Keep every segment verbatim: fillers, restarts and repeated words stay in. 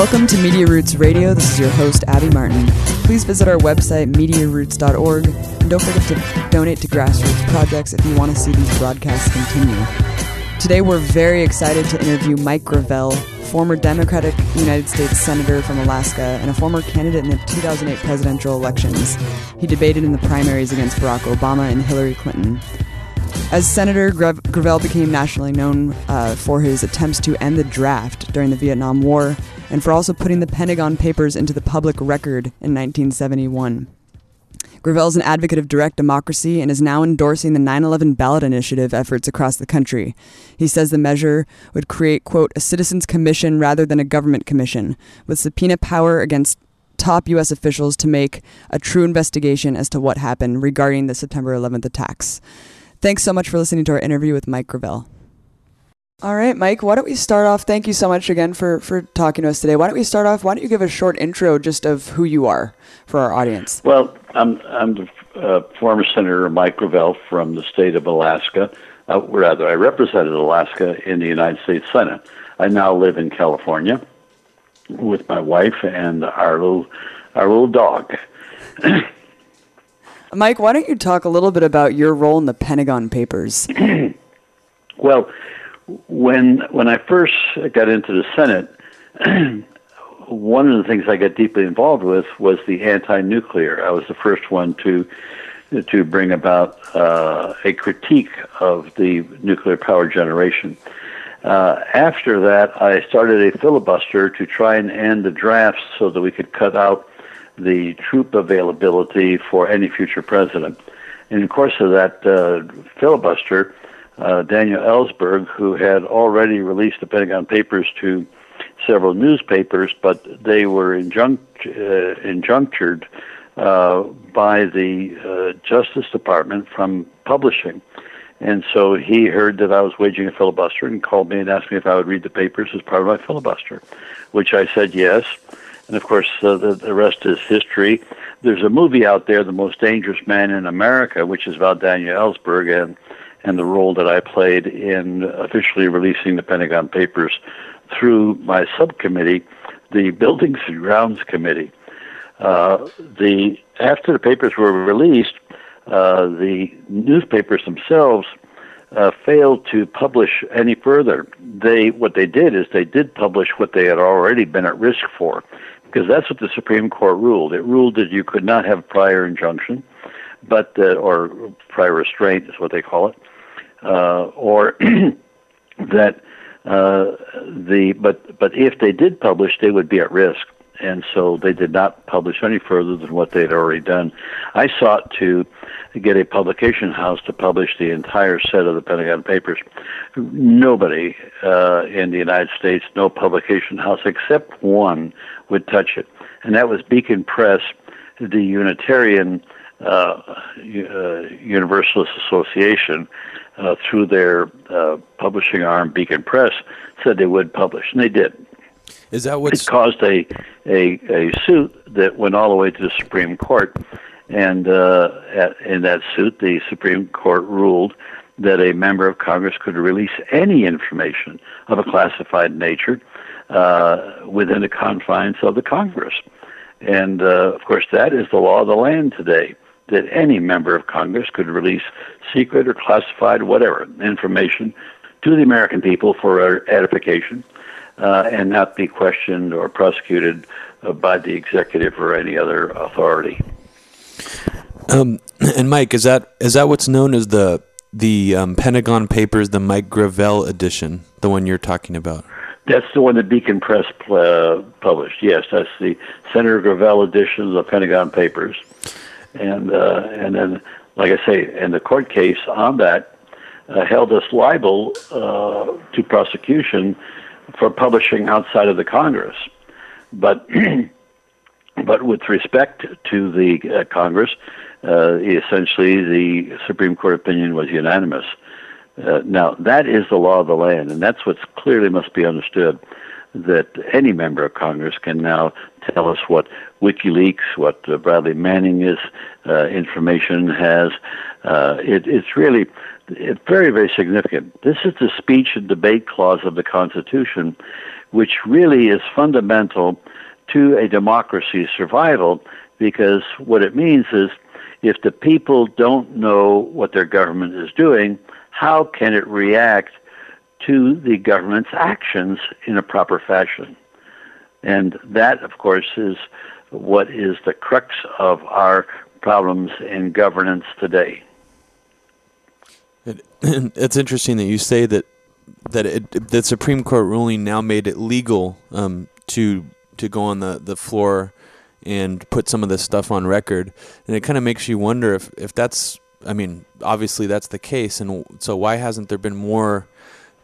Welcome to Media Roots Radio. This is your host, Abby Martin. Please visit our website, media roots dot org, and don't forget to donate to grassroots projects if you want to see these broadcasts continue. Today we're very excited to interview Mike Gravel, former Democratic United States Senator from Alaska and a former candidate in the two thousand eight presidential elections. He debated in the primaries against Barack Obama and Hillary Clinton. As Senator, Gravel became nationally known uh, for his attempts to end the draft during the Vietnam War and for also putting the Pentagon Papers into the public record in nineteen seventy-one. Gravel is an advocate of direct democracy and is now endorsing the nine eleven ballot initiative efforts across the country. He says the measure would create, quote, a citizens' commission rather than a government commission, with subpoena power against top U S officials to make a true investigation as to what happened regarding the September eleventh attacks. Thanks so much for listening to our interview with Mike Gravel. All right, Mike, why don't we start off? Thank you so much again for, for talking to us today. Why don't we start off? Why don't you give a short intro just of who you are for our audience? Well, I'm, I'm the uh, former Senator Mike Gravel from the state of Alaska. Uh, rather, I represented Alaska in the United States Senate. I now live in California with my wife and our little, our little dog. Mike, why don't you talk a little bit about your role in the Pentagon Papers? Well, when when I first got into the Senate, one of the things I got deeply involved with was the anti-nuclear. I was the first one to to bring about uh, a critique of the nuclear power generation. Uh, after that, I started a filibuster to try and end the draft so that we could cut out the troop availability for any future president. In the course of that uh, filibuster, uh, Daniel Ellsberg, who had already released the Pentagon Papers to several newspapers, but they were injunct- uh, injunctured uh, by the uh, Justice Department from publishing. And so he heard that I was waging a filibuster and called me and asked me if I would read the papers as part of my filibuster, which I said yes. And, of course, uh, the, the rest is history. There's a movie out there, The Most Dangerous Man in America, which is about Daniel Ellsberg and, and the role that I played in officially releasing the Pentagon Papers through my subcommittee, the Buildings and Grounds Committee. Uh, the after the papers were released, uh, the newspapers themselves uh, failed to publish any further. They what they did is they did publish what they had already been at risk for, because that's what the Supreme Court ruled. It ruled that you could not have prior injunction, but uh, or prior restraint is what they call it, uh, or that uh, the but but if they did publish, they would be at risk, and so they did not publish any further than what they had already done. I sought to get a publication house to publish the entire set of the Pentagon Papers. Nobody uh, in the United States, no publication house except one, would touch it, and that was Beacon Press, the Unitarian uh, uh, Universalist Association, uh, through their uh, publishing arm, Beacon Press, said they would publish, and they did. Is that what's... It caused a, a a suit that went all the way to the Supreme Court, and uh, at, in that suit, the Supreme Court ruled that a member of Congress could release any information of a classified nature Uh, within the confines of the Congress. And, uh, of course, that is the law of the land today, that any member of Congress could release secret or classified, whatever, information to the American people for our edification uh, and not be questioned or prosecuted uh, by the executive or any other authority. Um, and, Mike, is that is that what's known as the, the um, Pentagon Papers, the Mike Gravel edition, the one you're talking about? That's the one that Beacon Press uh, published. Yes, that's the Senator Gravel edition of the Pentagon Papers, and uh, and then, like I say, and the court case on that uh, held us liable uh, to prosecution for publishing outside of the Congress, but but with respect to the uh, Congress, uh, essentially the Supreme Court opinion was unanimous. Uh, now, that is the law of the land, and that's what clearly must be understood, that any member of Congress can now tell us what WikiLeaks, what uh, Bradley Manning is, uh, information has. Uh, it, it's really it, very, very significant. This is the speech and debate clause of the Constitution, which really is fundamental to a democracy's survival, because what it means is if the people don't know what their government is doing, how can it react to the government's actions in a proper fashion? And that, of course, is what is the crux of our problems in governance today. It, it's interesting that you say that that it, the Supreme Court ruling now made it legal um, to to go on the, the floor and put some of this stuff on record. And it kind of makes you wonder if, if that's, I mean, obviously that's the case. And so why hasn't there been more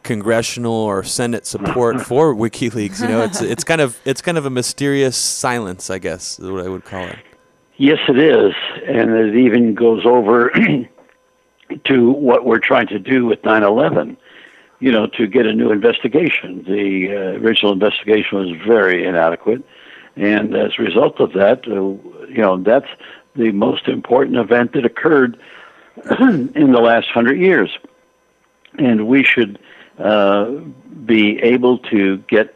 congressional or Senate support for WikiLeaks? You know, it's it's kind of it's kind of a mysterious silence, I guess, is what I would call it. Yes, it is. And it even goes over to what we're trying to do with nine eleven, you know, to get a new investigation. The uh, original investigation was very inadequate. And as a result of that, uh, you know, that's the most important event that occurred in the last hundred years. And we should uh, be able to get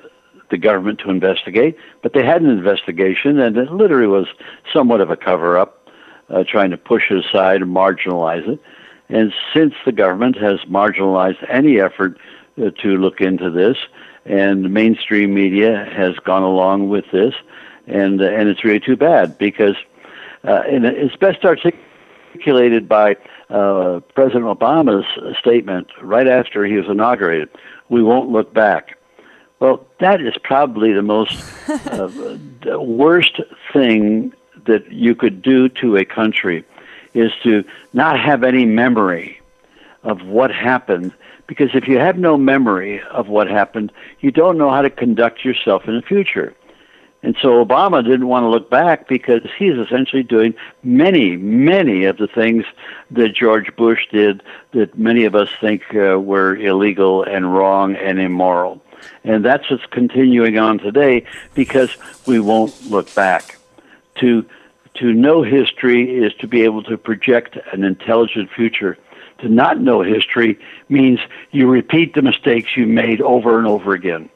the government to investigate. But they had an investigation, and it literally was somewhat of a cover-up, uh, trying to push it aside and marginalize it. And since the government has marginalized any effort uh, to look into this, and mainstream media has gone along with this, and uh, and it's really too bad, because uh, and it's best articulated by uh, President Obama's statement right after he was inaugurated, "We won't look back." Well, that is probably the most uh, the worst thing that you could do to a country, is to not have any memory of what happened, because if you have no memory of what happened, you don't know how to conduct yourself in the future. And so Obama didn't want to look back, because he's essentially doing many, many of the things that George Bush did that many of us think uh, were illegal and wrong and immoral. And that's what's continuing on today, because we won't look back. To To know history is to be able to project an intelligent future. To not know history means you repeat the mistakes you made over and over again.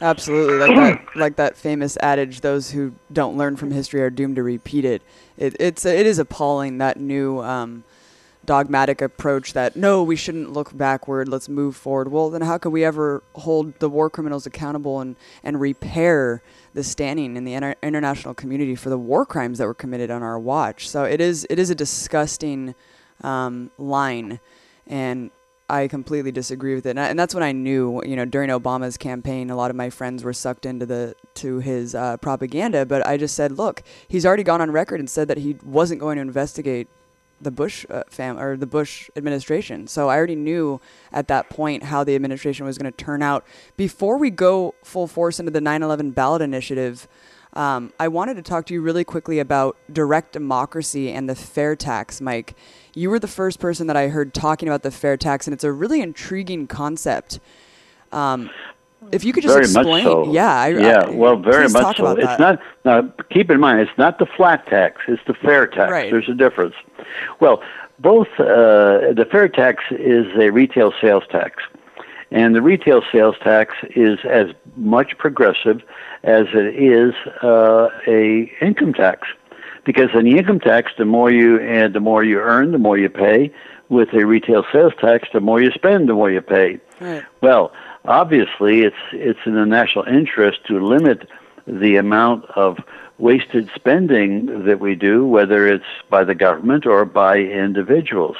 Absolutely. Like that, like that famous adage, those who don't learn from history are doomed to repeat it. It, it's, it is appalling, that new um, dogmatic approach that, no, we shouldn't look backward, let's move forward. Well, then how can we ever hold the war criminals accountable and, and repair the standing in the inter- international community for the war crimes that were committed on our watch? So it is it is a disgusting um, line, and I completely disagree with it. And, I, and that's when I knew, you know, during Obama's campaign, a lot of my friends were sucked into the to his uh, propaganda. But I just said, look, he's already gone on record and said that he wasn't going to investigate the Bush uh, fam or the Bush administration. So I already knew at that point how the administration was going to turn out. Before we go full force into the nine eleven ballot initiative, um, I wanted to talk to you really quickly about direct democracy and the fair tax, Mike. You were the first person that I heard talking about the fair tax, and it's a really intriguing concept. Um, if you could just very explain, much so. yeah, I, yeah, I, well, very much so. It's that. not. Now, keep in mind, it's not the flat tax; it's the fair tax. Right. There's a difference. Well, both uh, the fair tax is a retail sales tax, and the retail sales tax is as much progressive as it is uh, a income tax, because in the income tax, the more you and the more you earn, the more you pay. With a retail sales tax, the more you spend, the more you pay. Right. Well, obviously, it's it's in the national interest to limit the amount of wasted spending that we do, whether it's by the government or by individuals.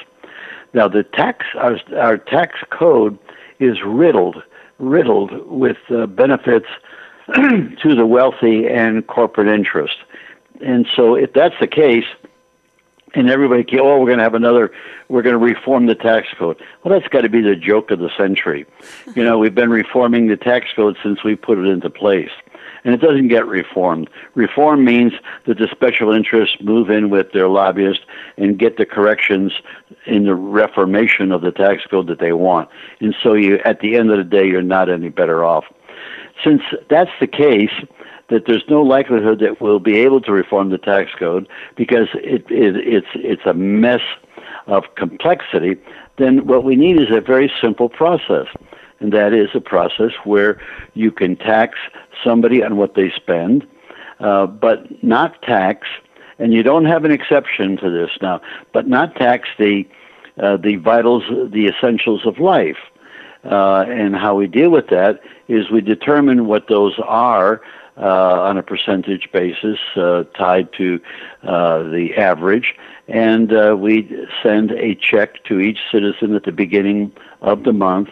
Now, the tax our, our tax code is riddled riddled with uh, benefits to the wealthy and corporate interest. And so, if that's the case, and everybody, oh, we're going to have another, we're going to reform the tax code. Well, that's got to be the joke of the century. You know, we've been reforming the tax code since we put it into place, and it doesn't get reformed. Reform means that the special interests move in with their lobbyists and get the corrections in the reformation of the tax code that they want. And so you, at the end of the day, you're not any better off. Since that's the case, that there's no likelihood that we'll be able to reform the tax code, because it, it, it's it's a mess of complexity, then what we need is a very simple process. and that is a process where you can tax somebody on what they spend, uh, but not tax, and you don't have an exception to this now, but not tax the uh, the vitals, the essentials of life. Uh, and how we deal with that is we determine what those are uh, on a percentage basis uh, tied to uh, the average, and uh, we send a check to each citizen at the beginning of the month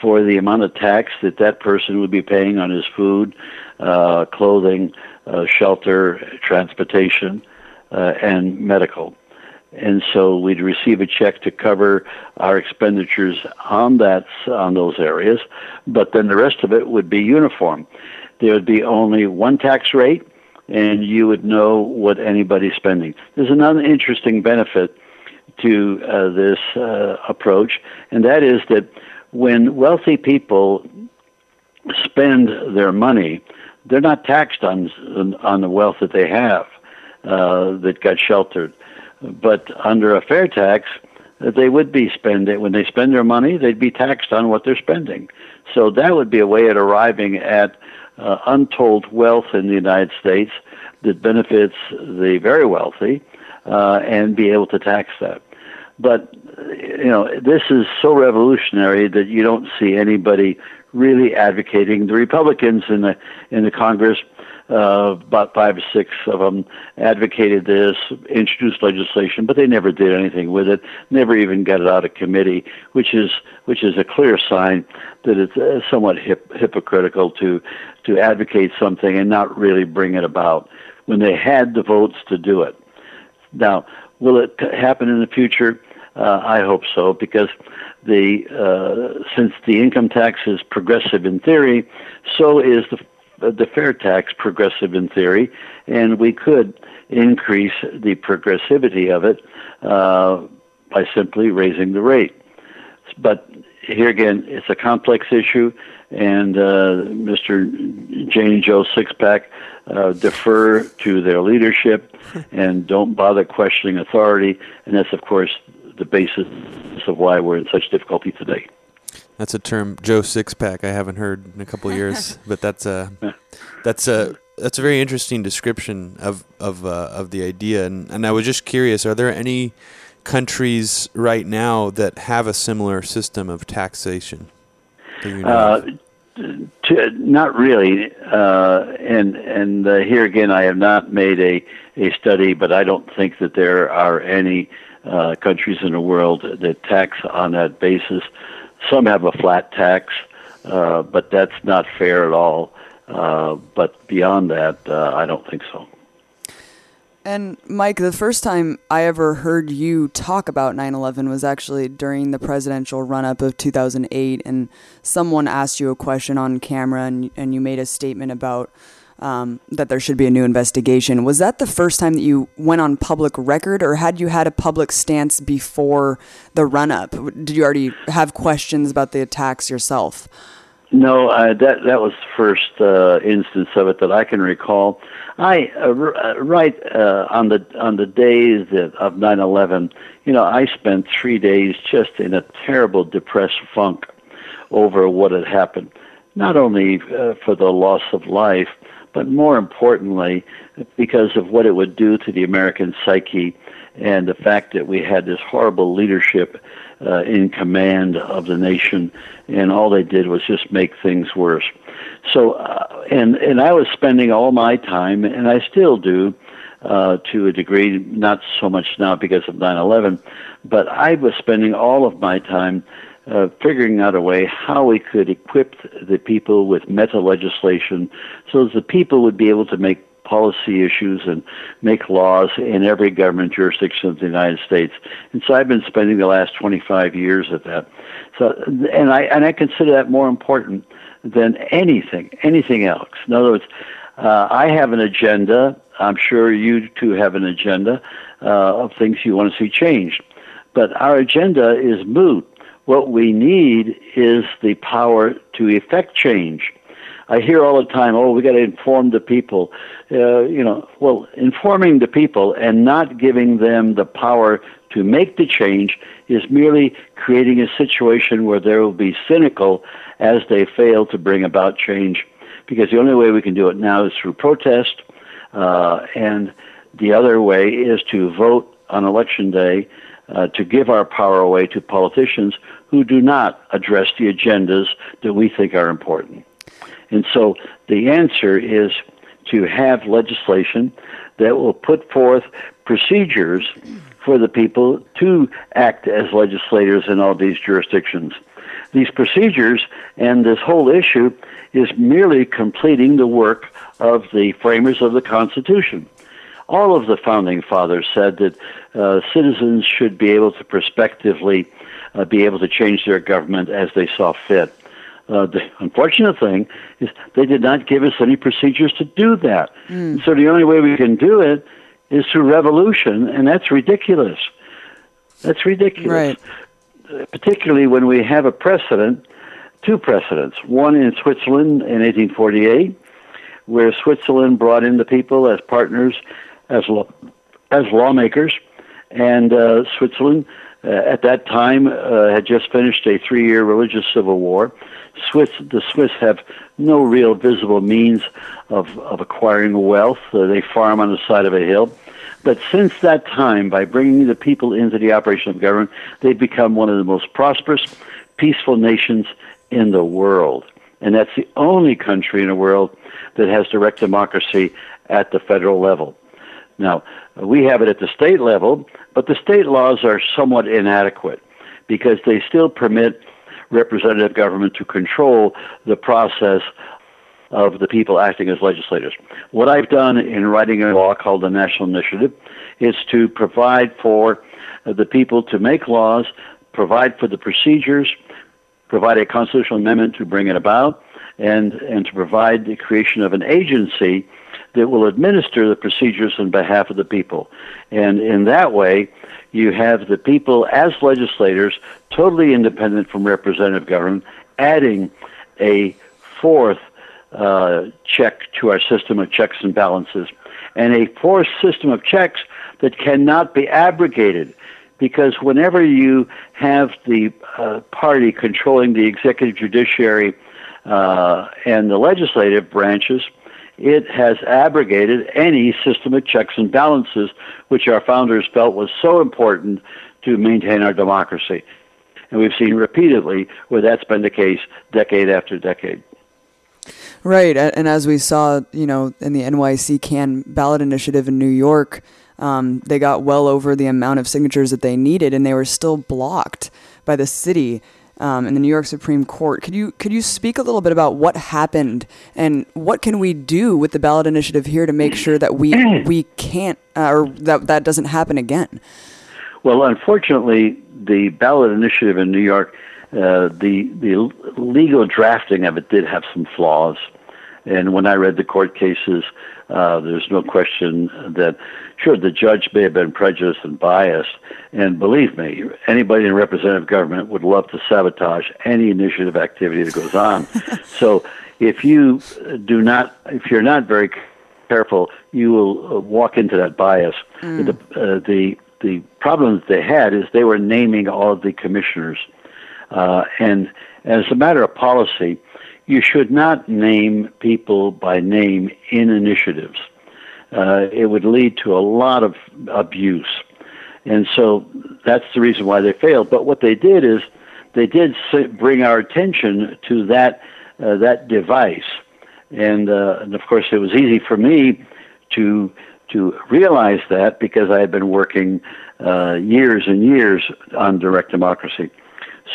for the amount of tax that that person would be paying on his food, uh, clothing, uh, shelter, transportation, uh, and medical. And so we'd receive a check to cover our expenditures on that, on those areas, but then the rest of it would be uniform. There would be only one tax rate, and you would know what anybody's spending. There's another interesting benefit to uh, this uh, approach, and that is that when wealthy people spend their money, they're not taxed on on the wealth that they have uh, that got sheltered. But under a fair tax, they would be spending, when they spend their money, they'd be taxed on what they're spending. So that would be a way at arriving at uh, untold wealth in the United States that benefits the very wealthy uh, and be able to tax that. But, you know, this is so revolutionary that you don't see anybody really advocating. The Republicans in the in the Congress, uh, about five or six of them, advocated this, introduced legislation, but they never did anything with it. Never even got it out of committee, which is which is a clear sign that it's uh, somewhat hip, hypocritical to to advocate something and not really bring it about when they had the votes to do it. Now, will it happen in the future? Uh, I hope so, because the uh, since the income tax is progressive in theory, so is the the fair tax progressive in theory, and we could increase the progressivity of it uh, by simply raising the rate. But here again, it's a complex issue, and uh, Mister Jane and Joe Sixpack uh, defer to their leadership and don't bother questioning authority, and that's, of course, the basis of why we're in such difficulty today. That's a term, Joe Sixpack, I haven't heard in a couple of years, but that's a that's a that's a very interesting description of of uh, of the idea. And and I was just curious: are there any countries right now that have a similar system of taxation? Do you know uh, to, not really, uh, and and uh, here again, I have not made a a study, but I don't think that there are any Uh, countries in the world that tax on that basis. Some have a flat tax, uh, but that's not fair at all. Uh, but beyond that, uh, I don't think so. And Mike, the first time I ever heard you talk about nine eleven was actually during the presidential run-up of two thousand eight, and someone asked you a question on camera, and, and you made a statement about Um, that there should be a new investigation. Was that the first time that you went on public record, or had you had a public stance before the run-up? Did you already have questions about the attacks yourself? No, uh, that that was the first uh, instance of it that I can recall. I uh, right uh, on the on the days that, of nine eleven, you know, I spent three days just in a terrible depressed funk over what had happened. Not only uh, for the loss of life, but more importantly, because of what it would do to the American psyche and the fact that we had this horrible leadership uh, in command of the nation, and all they did was just make things worse. So, uh, and and I was spending all my time, and I still do, uh, to a degree, not so much now because of nine eleven, but I was spending all of my time Uh, figuring out a way how we could equip the people with meta legislation so that the people would be able to make policy issues and make laws in every government jurisdiction of the United States. And so I've been spending the last twenty-five years at that. So, and I and I consider that more important than anything, anything else. In other words, uh, I have an agenda. I'm sure you too have an agenda uh, of things you want to see changed. But our agenda is moot. What we need is the power to effect change. I hear all the time, oh, we got to inform the people. Uh, you know, well, informing the people and not giving them the power to make the change is merely creating a situation where they will be cynical as they fail to bring about change. Because the only way we can do it now is through protest, uh, and the other way is to vote on election day uh, to give our power away to politicians who do not address the agendas that we think are important. And so the answer is to have legislation that will put forth procedures for the people to act as legislators in all these jurisdictions. These procedures and this whole issue is merely completing the work of the framers of the Constitution. All of the Founding Fathers said that uh, citizens should be able to prospectively uh, be able to change their government as they saw fit. Uh, the unfortunate thing is they did not give us any procedures to do that. Mm. So the only way we can do it is through revolution, and that's ridiculous. That's ridiculous. Right. Particularly when we have a precedent, two precedents, one in Switzerland in eighteen forty-eight, where Switzerland brought in the people as partners, as law, as lawmakers, and uh, Switzerland uh, at that time uh, had just finished a three-year religious civil war. Swiss, the Swiss have no real visible means of, of acquiring wealth. Uh, they farm on the side of a hill. But since that time, by bringing the people into the operation of government, they've become one of the most prosperous, peaceful nations in the world. And that's the only country in the world that has direct democracy at the federal level. Now, we have it at the state level, but the state laws are somewhat inadequate because they still permit representative government to control the process of the people acting as legislators. What I've done in writing a law called the National Initiative is to provide for the people to make laws, provide for the procedures, provide a constitutional amendment to bring it about, and, and to provide the creation of an agency that will administer the procedures on behalf of the people. And in that way, you have the people as legislators, totally independent from representative government, adding a fourth uh, check to our system of checks and balances, and a fourth system of checks that cannot be abrogated. Because whenever you have the uh, party controlling the executive, judiciary, uh, and the legislative branches, it has abrogated any system of checks and balances, which our founders felt was so important to maintain our democracy. And we've seen repeatedly where that's been the case decade after decade. Right. And as we saw, you know, in the N Y C CAN ballot initiative in New York, um, they got well over the amount of signatures that they needed, and they were still blocked by the city. Um, in the New York Supreme Court. Could you could you speak a little bit about what happened and what can we do with the ballot initiative here to make sure that we we can't uh, or that that doesn't happen again? Well, unfortunately, the ballot initiative in New York, uh, the the legal drafting of it did have some flaws, and when I read the court cases, uh, there's no question that sure the judge may have been prejudiced and biased. And believe me, anybody in representative government would love to sabotage any initiative activity that goes on. So if you do not, if you're not very careful, you will walk into that bias. Mm. The, uh, the the problem that they had is they were naming all of the commissioners, uh, and as a matter of policy, you should not name people by name in initiatives. Uh, it would lead to a lot of abuse. And so that's the reason why they failed. But what they did is they did bring our attention to that uh, that device. And, uh, and, of course, it was easy for me to, to realize that because I had been working uh, years and years on direct democracy.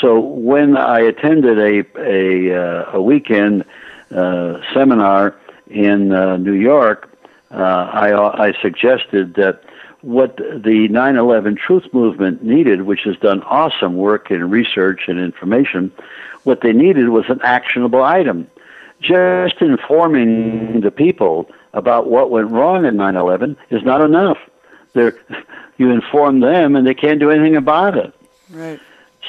So when I attended a, a, uh, a weekend uh, seminar in uh, New York, uh, I, I suggested that what the nine eleven truth movement needed, which has done awesome work in research and information, what they needed was an actionable item. Just informing the people about what went wrong in nine eleven is not enough. They're, you inform them and they can't do anything about it. Right.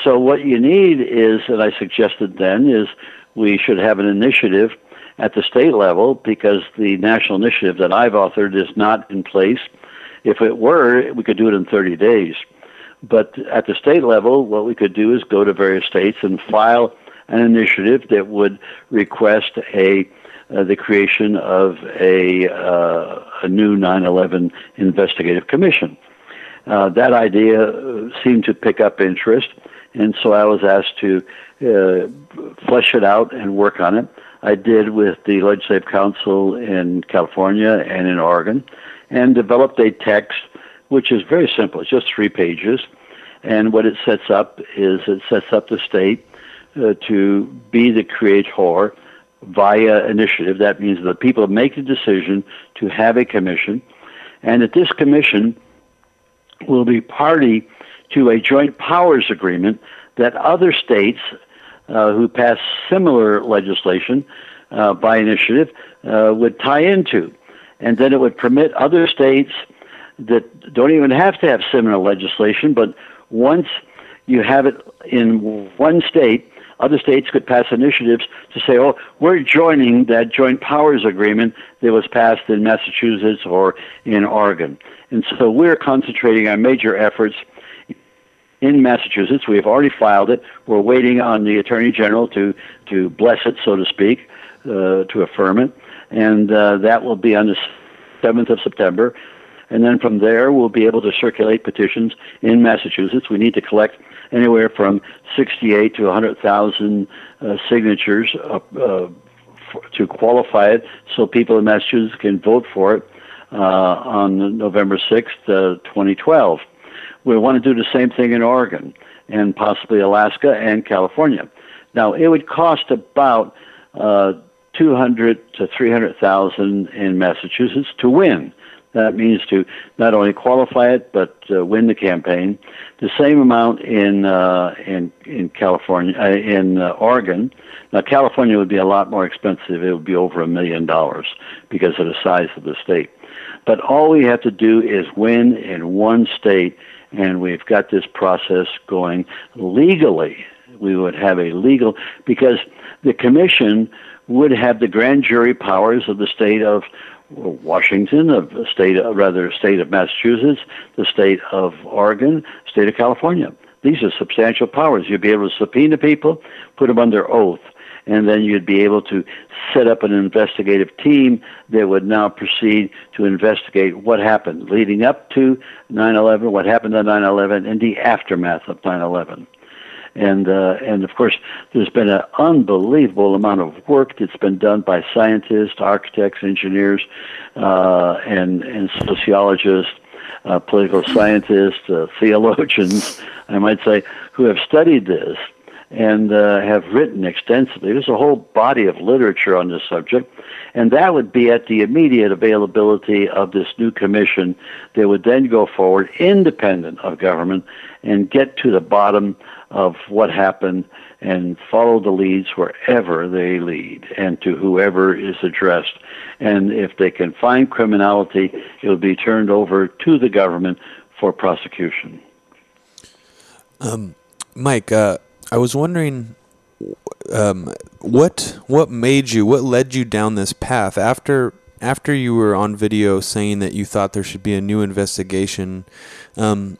So what you need is, and I suggested then, is we should have an initiative at the state level because the national initiative that I've authored is not in place. If it were, we could do it in thirty days. But at the state level, what we could do is go to various states and file an initiative that would request a uh, the creation of a, uh, a new nine eleven investigative commission. Uh, that idea seemed to pick up interest, and so I was asked to uh, flesh it out and work on it. I did with the Legislative Council in California and in Oregon, and developed a text which is very simple. It's just three pages, and what it sets up is it sets up the state uh, to be the creator via initiative. That means the people make the decision to have a commission, and that this commission will be party to a joint powers agreement that other states uh, who pass similar legislation uh, by initiative uh, would tie into. And then it would permit other states that don't even have to have similar legislation, but once you have it in one state, other states could pass initiatives to say, oh, we're joining that joint powers agreement that was passed in Massachusetts or in Oregon. And so we're concentrating our major efforts in Massachusetts. We've already filed it. We're waiting on the Attorney General to, to bless it, so to speak, uh, to affirm it. And uh, that will be on the seventh of September. And then from there, we'll be able to circulate petitions in Massachusetts. We need to collect anywhere from sixty-eight to one hundred thousand uh, signatures uh, uh, for, to qualify it so people in Massachusetts can vote for it uh, on November sixth, twenty twelve. We want to do the same thing in Oregon and possibly Alaska and California. Now, it would cost about uh, two hundred thousand to three hundred thousand in Massachusetts to win. That means to not only qualify it, but uh, win the campaign. The same amount in uh, in in California, uh, in uh, Oregon. Now, California would be a lot more expensive. It would be over a million dollars because of the size of the state. But all we have to do is win in one state, and we've got this process going legally. We would have a legal, because the commission would have the grand jury powers of the state of Washington, of the state, rather state of Massachusetts, the state of Oregon, state of California. These are substantial powers. You'd be able to subpoena people, put them under oath, and then you'd be able to set up an investigative team that would now proceed to investigate what happened leading up to nine eleven, what happened on nine eleven, and the aftermath of nine eleven. And, uh, and of course, there's been an unbelievable amount of work that's been done by scientists, architects, engineers, uh, and, and sociologists, uh, political scientists, uh, theologians, I might say, who have studied this and uh, have written extensively. There's a whole body of literature on this subject, and that would be at the immediate availability of this new commission that would then go forward independent of government and get to the bottom of what happened and follow the leads wherever they lead and to whoever is addressed. And if they can find criminality, it will be turned over to the government for prosecution. Um, Mike, uh, I was wondering um, what what made you, what led you down this path after after you were on video saying that you thought there should be a new investigation. Um,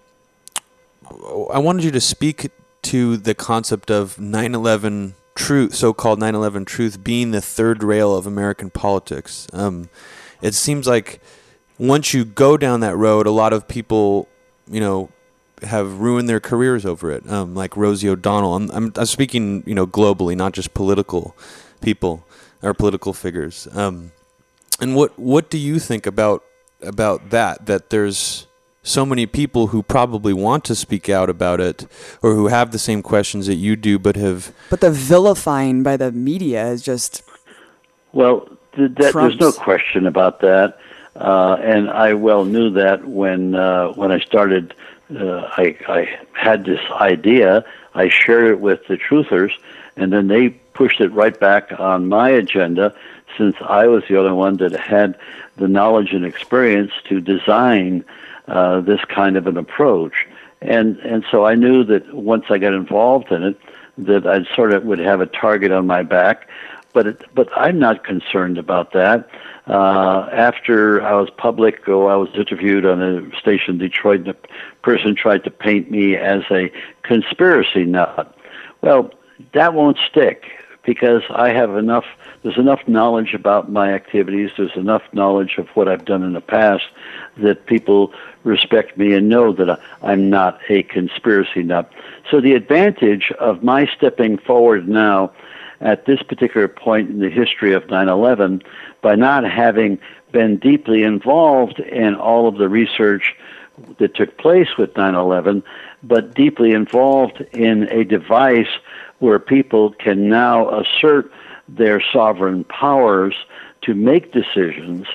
I wanted you to speak to the concept of nine eleven truth, so-called nine eleven truth, being the third rail of American politics. Um, it seems like once you go down that road, a lot of people, you know, have ruined their careers over it, um, like Rosie O'Donnell. I'm, I'm, I'm speaking, you know, globally, not just political people or political figures. Um, and what what do you think about about that? That there's so many people who probably want to speak out about it, or who have the same questions that you do, but have but the vilifying by the media is just well. Th- that, there's no question about that, uh, and I well knew that when uh, when I started. Uh, I, I had this idea, I shared it with the truthers, and then they pushed it right back on my agenda since I was the only one that had the knowledge and experience to design uh, this kind of an approach. And, and so I knew that once I got involved in it, that I sort of would have a target on my back. But it, but I'm not concerned about that. Uh, after I was public, oh, I was interviewed on a station in Detroit, and a person tried to paint me as a conspiracy nut. Well, that won't stick because I have enough, there's enough knowledge about my activities, there's enough knowledge of what I've done in the past that people respect me and know that I'm not a conspiracy nut. So the advantage of my stepping forward now at this particular point in the history of nine eleven, by not having been deeply involved in all of the research that took place with nine eleven, but deeply involved in a device where people can now assert their sovereign powers to make decisions,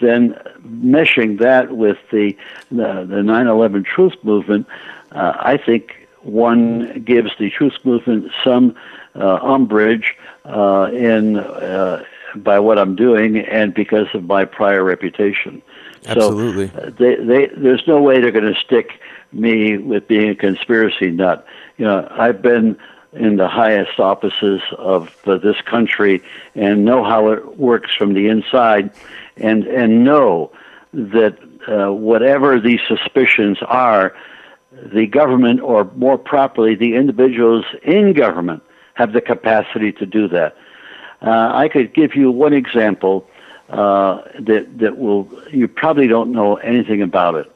then meshing that with the the, the nine eleven truth movement, uh, I think one gives the truth movement some uh, umbrage uh, in uh, by what I'm doing and because of my prior reputation. Absolutely. So uh, they, they, there's no way they're going to stick me with being a conspiracy nut. You know, I've been in the highest offices of the, this country and know how it works from the inside, and and know that uh, whatever these suspicions are, the government, or more properly, the individuals in government, have the capacity to do that. Uh, I could give you one example uh, that that will you probably don't know anything about it,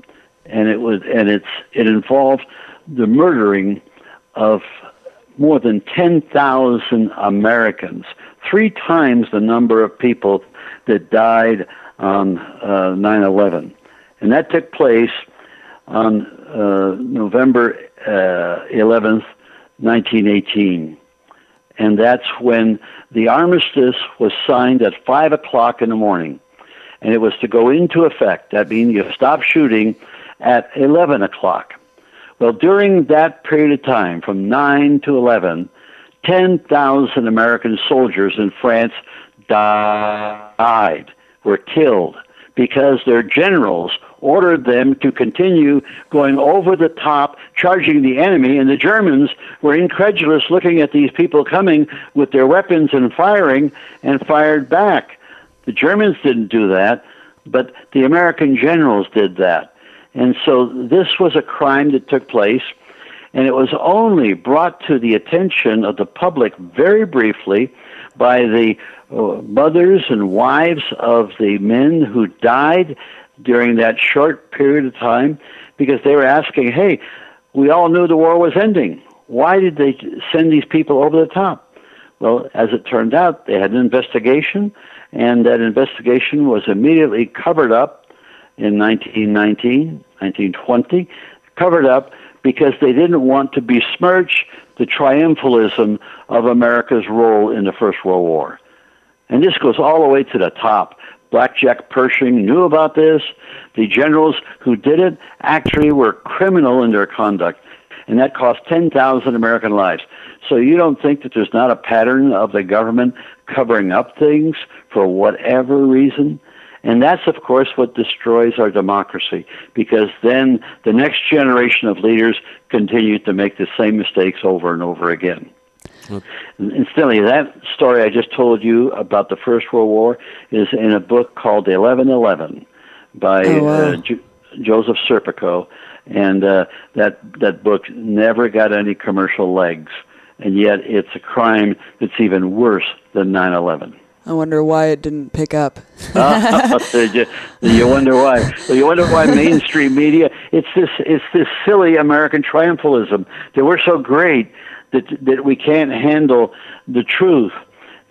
and it was and it's it involved the murdering of more than ten thousand Americans, three times the number of people that died on uh, nine eleven, and that took place on uh, November uh, eleventh, nineteen eighteen. And that's when the armistice was signed at five o'clock in the morning. And it was to go into effect. That means you stop shooting at eleven o'clock. Well, during that period of time, from nine to eleven, ten thousand American soldiers in France died, were killed, because their generals ordered them to continue going over the top, charging the enemy, and the Germans were incredulous, looking at these people coming with their weapons and firing, and fired back. The Germans didn't do that, but the American generals did that. And so this was a crime that took place, and it was only brought to the attention of the public very briefly by the uh, mothers and wives of the men who died during that short period of time, because they were asking, hey, we all knew the war was ending. Why did they send these people over the top? Well, as it turned out, they had an investigation, and that investigation was immediately covered up in nineteen nineteen, nineteen twenty, covered up because they didn't want to besmirch the triumphalism of America's role in the First World War. And this goes all the way to the top. Blackjack Pershing knew about this. The generals who did it actually were criminal in their conduct, and that cost ten thousand American lives. So you don't think that there's not a pattern of the government covering up things for whatever reason? And that's, of course, what destroys our democracy, because then the next generation of leaders continue to make the same mistakes over and over again. Incidentally, that story I just told you about the First World War is in a book called eleven eleven by oh, wow. uh, J- Joseph Serpico, and uh, that that book never got any commercial legs, and yet it's a crime that's even worse than nine eleven. I wonder why it didn't pick up. uh, you, you wonder why. You wonder why mainstream media, it's this, it's this silly American triumphalism that we're so great that that we can't handle the truth.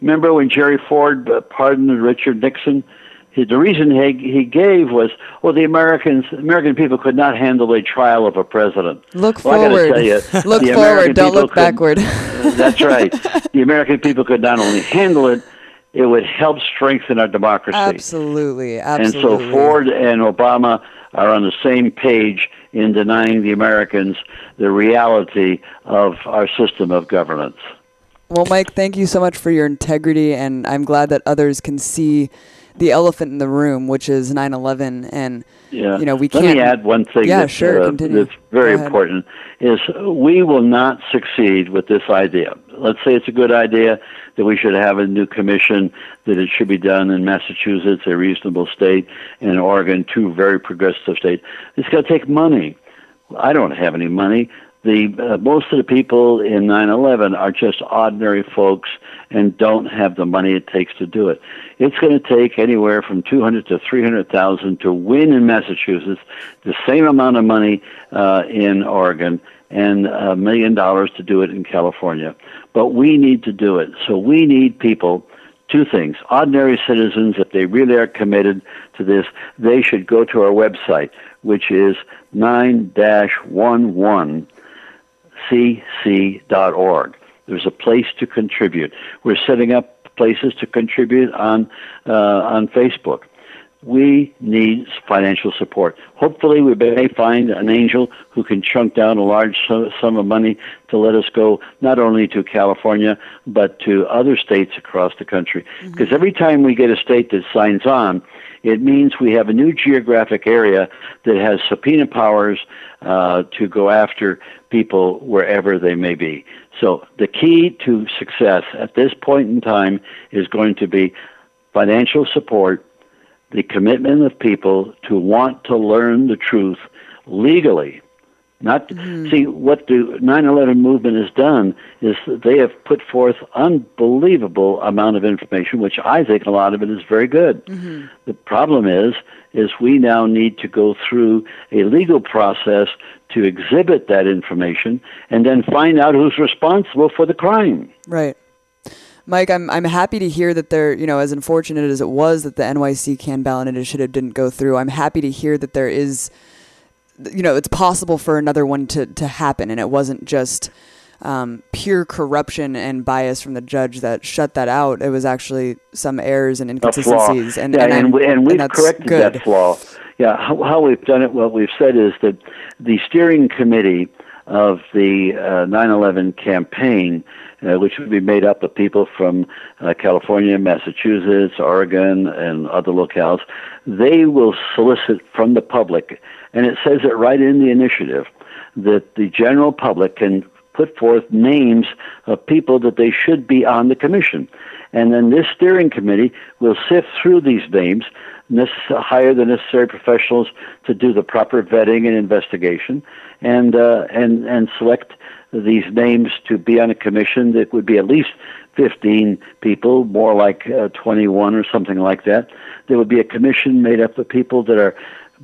Remember when Jerry Ford pardoned Richard Nixon? He, the reason he, he gave was, well, the Americans, American people could not handle a trial of a president. Look well, forward. I tell you, look forward, American don't look could, backward. uh, that's right. The American people could not only handle it, it would help strengthen our democracy. Absolutely, absolutely. And so Ford and Obama are on the same page in denying the Americans the reality of our system of governance. Well, Mike, thank you so much for your integrity, and I'm glad that others can see the elephant in the room, which is nine eleven, and yeah. you know we Let can't. Let me add one thing. Yeah, that's, sure. Uh, that's very important. Is we will not succeed with this idea. Let's say it's a good idea that we should have a new commission, that it should be done in Massachusetts, a reasonable state, and Oregon, two very progressive states. It's going to take money. I don't have any money. The uh, most of the people in nine eleven are just ordinary folks and don't have the money it takes to do it. It's going to take anywhere from two hundred thousand to three hundred thousand to win in Massachusetts, the same amount of money uh, in Oregon, and a million dollars to do it in California. But we need to do it. So we need people. Two things. Ordinary citizens, if they really are committed to this, they should go to our website, which is nine dash eleven c c dot org. There's a place to contribute. We're setting up places to contribute on uh, on Facebook. We need financial support. Hopefully we may find an angel who can chunk down a large sum of money to let us go not only to California but to other states across the country. Because mm-hmm. every time we get a state that signs on, it means we have a new geographic area that has subpoena powers uh, to go after people wherever they may be. So the key to success at this point in time is going to be financial support, the commitment of people to want to learn the truth legally. Not mm-hmm. See, what the nine eleven movement has done is they have put forth unbelievable amount of information, which I think a lot of it is very good. Mm-hmm. The problem is, is we now need to go through a legal process to exhibit that information and then find out who's responsible for the crime. Right. Mike, I'm I'm happy to hear that there, you know, as unfortunate as it was that the N Y C CAN ballot initiative didn't go through, I'm happy to hear that there is, you know, it's possible for another one to, to happen, and it wasn't just um, pure corruption and bias from the judge that shut that out. It was actually some errors and inconsistencies. And, yeah, and, and, we, and we've and corrected good. that flaw. Yeah, how, how we've done it, what we've said is that the steering committee of the uh, nine eleven campaign, uh, which would be made up of people from uh, California, Massachusetts, Oregon, and other locales, they will solicit from the public, and it says it right in the initiative, that the general public can put forth names of people that they should be on the commission. And then this steering committee will sift through these names, hire the necessary professionals to do the proper vetting and investigation, and uh, and and select these names to be on a commission that would be at least fifteen people, more like uh, twenty-one or something like that. There would be a commission made up of people that are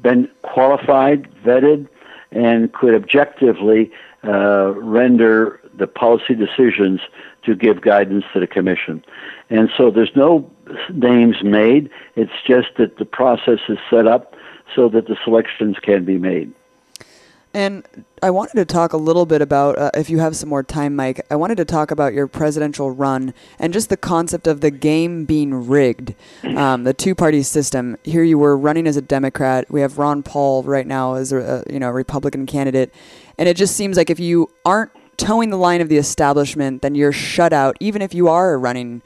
been qualified, vetted, and could objectively uh, render the policy decisions to give guidance to the commission. And so there's no names made. It's just that the process is set up so that the selections can be made. And I wanted to talk a little bit about, uh, if you have some more time, Mike, I wanted to talk about your presidential run and just the concept of the game being rigged, um, the two-party system. Here you were running as a Democrat. We have Ron Paul right now as a, you know, Republican candidate. And it just seems like if you aren't towing the line of the establishment, then you're shut out, even if you are running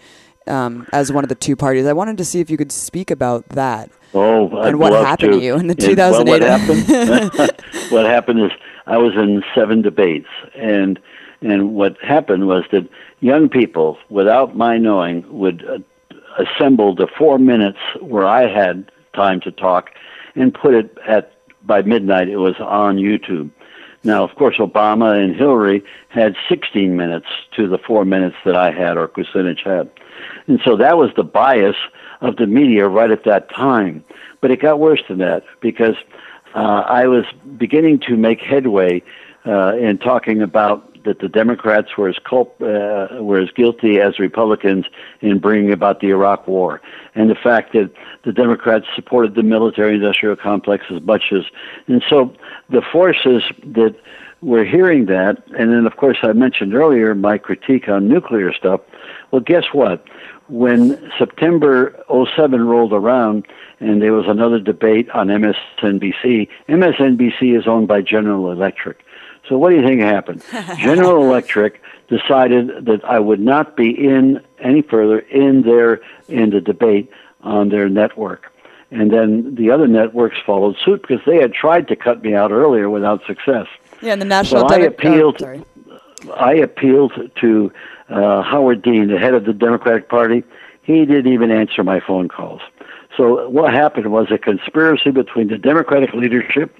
um, as one of the two parties. I wanted to see if you could speak about that. Oh, I'd and what love happened to. to you in the yeah, two thousand eight? Well, what, happened, what happened is I was in seven debates, and and what happened was that young people, without my knowing, would uh, assemble the four minutes where I had time to talk, and put it at by midnight. It was on YouTube. Now, of course, Obama and Hillary had sixteen minutes to the four minutes that I had or Kucinich had. And so that was the bias of the media right at that time. But it got worse than that because uh, I was beginning to make headway uh, in talking about that the Democrats were as, culp- uh, were as guilty as Republicans in bringing about the Iraq War, and the fact that the Democrats supported the military-industrial complex as much as... And so the forces that were hearing that, and then, of course, I mentioned earlier my critique on nuclear stuff, well, guess what? When September oh seven rolled around and there was another debate on M S N B C, M S N B C is owned by General Electric. So what do you think happened? General Electric decided that I would not be in any further in there in the debate on their network. And then the other networks followed suit because they had tried to cut me out earlier without success. Yeah, and the National... So I, Demo- appealed, oh, I appealed to uh, Howard Dean, the head of the Democratic Party. He didn't even answer my phone calls. So what happened was a conspiracy between the Democratic leadership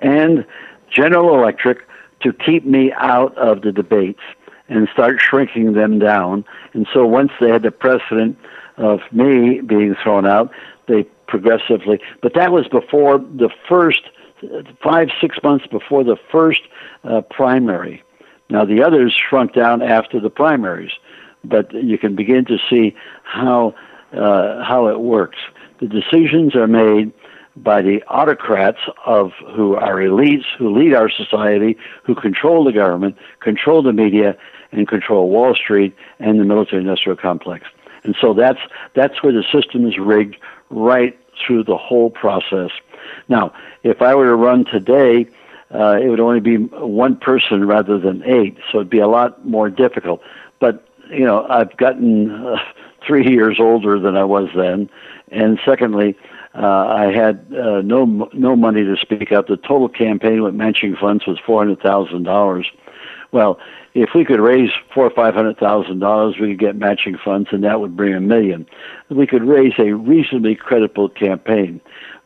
and General Electric to keep me out of the debates and start shrinking them down. And so once they had the precedent of me being thrown out, they progressively... But that was before the first, five, six months before the first uh, primary. Now, the others shrunk down after the primaries, but you can begin to see how uh, how it works. The decisions are made by the autocrats of who are elites, who lead our society, who control the government, control the media, and control Wall Street and the military-industrial complex. And so that's that's where the system is rigged right through the whole process. Now, if I were to run today, uh, it would only be one person rather than eight, so it'd be a lot more difficult. But, you know, I've gotten uh, three years older than I was then, and secondly, Uh, I had uh, no no money to speak up. The total campaign with matching funds was four hundred thousand dollars. Well, if we could raise four or five hundred thousand dollars, we could get matching funds, and that would bring a million. We could raise a reasonably credible campaign.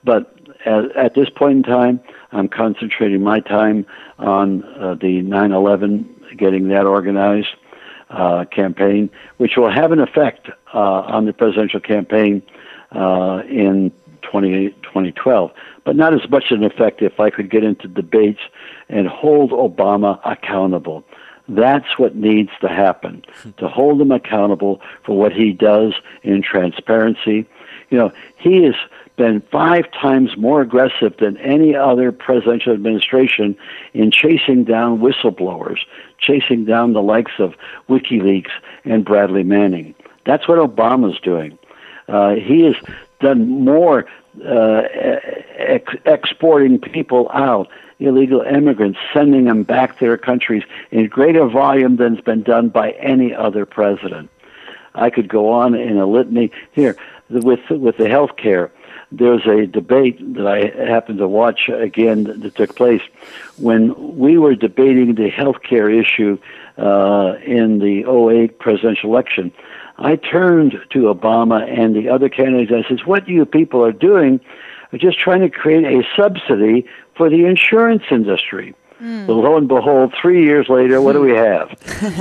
But at, at this point in time, I'm concentrating my time on uh, the nine eleven, getting that organized uh, campaign, which will have an effect uh, on the presidential campaign uh, in twenty twelve, but not as much an effect if I could get into debates and hold Obama accountable. That's what needs to happen, to hold him accountable for what he does in transparency. You know, he has been five times more aggressive than any other presidential administration in chasing down whistleblowers, chasing down the likes of WikiLeaks and Bradley Manning. That's what Obama's doing. Uh, he is... done more uh, ex- exporting people out, illegal immigrants, sending them back to their countries in greater volume than's been done by any other president. I could go on in a litany here with with the health care. There's a debate that I happened to watch again that took place when we were debating the health care issue uh, in the oh eight presidential election. I turned to Obama and the other candidates and I said, what you people are doing are just trying to create a subsidy for the insurance industry. Mm. Well, lo and behold, three years later, what do we have?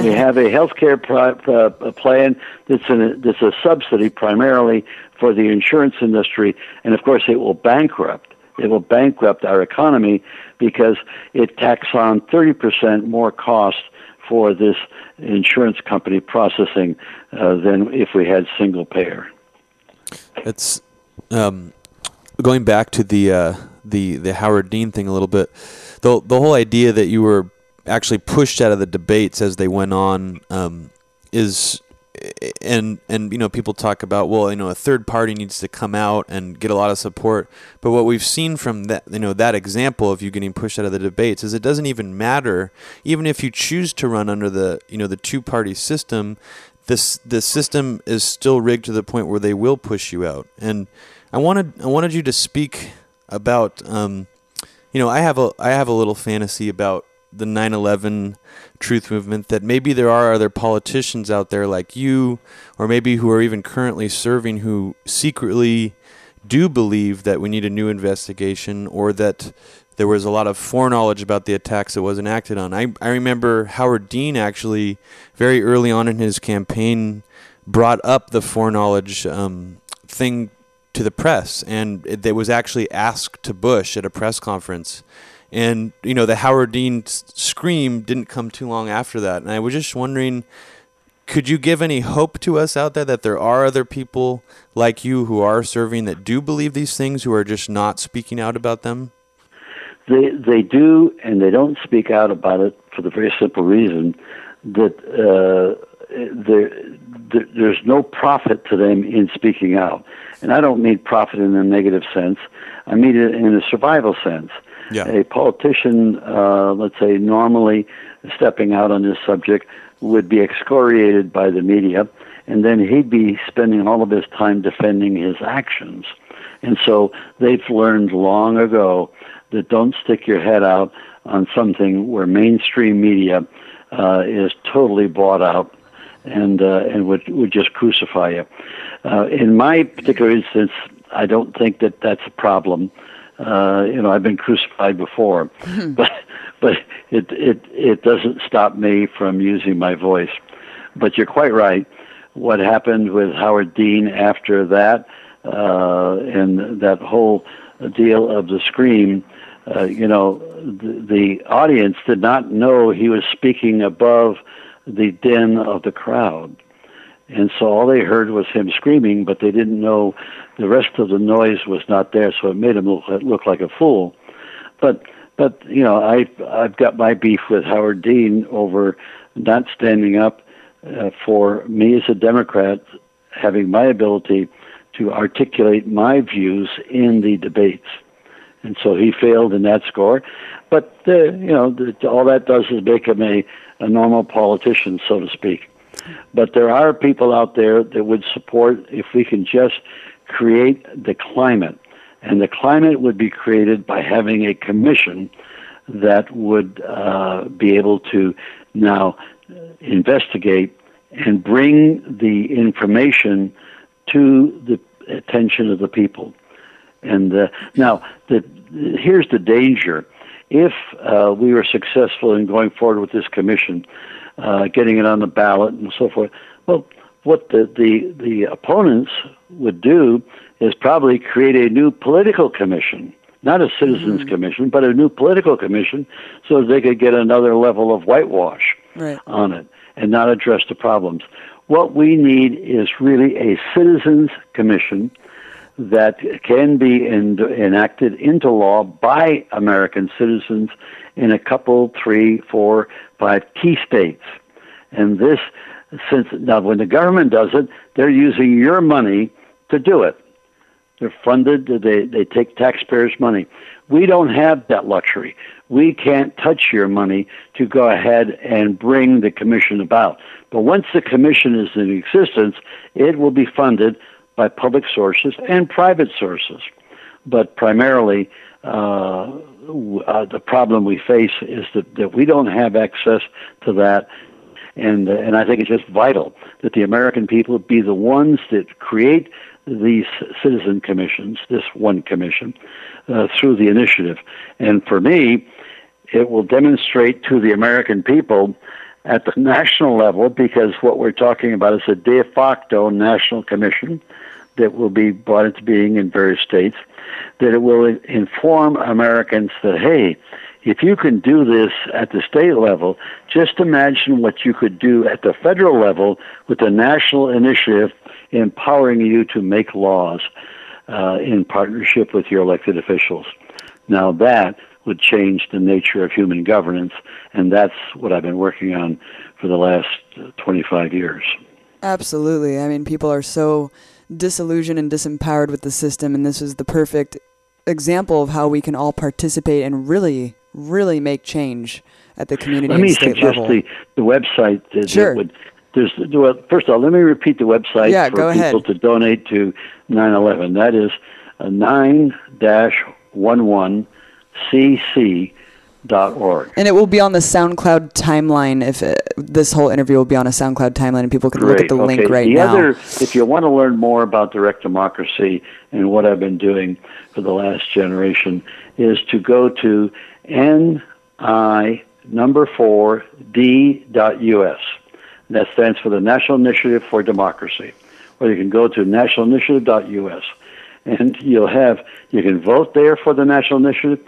We have a health care pro- pro- plan that's, a, that's a subsidy primarily for the insurance industry, and of course it will bankrupt. It will bankrupt our economy because it tacks on thirty percent more cost for this insurance company processing uh, than if we had single payer. It's um, going back to the uh, the the Howard Dean thing a little bit. The the whole idea that you were actually pushed out of the debates as they went on um, is, and and you know people talk about, well, you know a third party needs to come out and get a lot of support. But what we've seen from that, you know, that example of you getting pushed out of the debates is it doesn't even matter. Even if you choose to run under the, you know, the two party system, this the system is still rigged to the point where they will push you out. And I wanted I wanted you to speak about. Um, You know, I have a I have a little fantasy about the nine eleven truth movement that maybe there are other politicians out there like you, or maybe who are even currently serving, who secretly do believe that we need a new investigation, or that there was a lot of foreknowledge about the attacks that wasn't acted on. I, I remember Howard Dean actually very early on in his campaign brought up the foreknowledge um, thing to the press, and it was actually asked to Bush at a press conference. And, you know, the Howard Dean scream didn't come too long after that. And I was just wondering, could you give any hope to us out there that there are other people like you who are serving that do believe these things, who are just not speaking out about them? They they do, and they don't speak out about it for the very simple reason that uh, there, there there's no profit to them in speaking out. And I don't mean profit in a negative sense. I mean it in a survival sense. Yeah. A politician, uh, let's say, normally stepping out on this subject would be excoriated by the media and then he'd be spending all of his time defending his actions. And so they've learned long ago that don't stick your head out on something where mainstream media uh, is totally bought out and uh, and would, would just crucify you. Uh, in my particular instance, I don't think that that's a problem. Uh, you know, I've been crucified before, but but it, it it doesn't stop me from using my voice. But you're quite right. What happened with Howard Dean after that, uh, and that whole deal of the scream, uh, you know, the, the audience did not know he was speaking above the din of the crowd. And so all they heard was him screaming, but they didn't know the rest of the noise was not there, so it made him look, look like a fool. But, but you know, I, I've got my beef with Howard Dean over not standing up uh, for me as a Democrat, having my ability to articulate my views in the debates. And so he failed in that score. But, uh, you know, the, all that does is make him a, a normal politician, so to speak. But there are people out there that would support if we can just create the climate. And the climate would be created by having a commission that would uh, be able to now investigate and bring the information to the attention of the people. And uh, now, the, here's the danger. If uh, we were successful in going forward with this commission, Uh, getting it on the ballot and so forth. Well, what the, the, the opponents would do is probably create a new political commission, not a citizens mm-hmm. commission, but a new political commission so they could get another level of whitewash right. on it and not address the problems. What we need is really a citizens commission that can be en- enacted into law by American citizens in a couple, three, four, five key states. And this, since now when the government does it, they're using your money to do it. They're funded, they, they take taxpayers' money. We don't have that luxury. We can't touch your money to go ahead and bring the commission about. But once the commission is in existence, it will be funded by public sources and private sources. But primarily, uh, w- uh, the problem we face is that, that we don't have access to that. And, uh, and I think it's just vital that the American people be the ones that create these citizen commissions, this one commission, uh, through the initiative. And for me, it will demonstrate to the American people at the national level, because what we're talking about is a de facto national commission that will be brought into being in various states, that it will inform Americans that, hey, if you can do this at the state level, just imagine what you could do at the federal level with a national initiative empowering you to make laws uh, in partnership with your elected officials. Now that would change the nature of human governance, and that's what I've been working on for the last twenty-five years. Absolutely. I mean, people are so disillusioned and disempowered with the system, and this is the perfect example of how we can all participate and really, really make change at the community and state level. Let me suggest the, the website that, sure. that would... There's, well, first of all, let me repeat the website yeah, for go people ahead. To donate to nine eleven. That is nine dash eleven C C dot org. And it will be on the SoundCloud timeline. If it, this whole interview will be on a SoundCloud timeline, and people can Great. Look at the okay. link right the now. Other, if you want to learn more about direct democracy and what I've been doing for the last generation, is to go to N I number four D dot U S. That stands for the National Initiative for Democracy. Or you can go to national initiative dot U S. And you'll have, you can vote there for the National Initiative.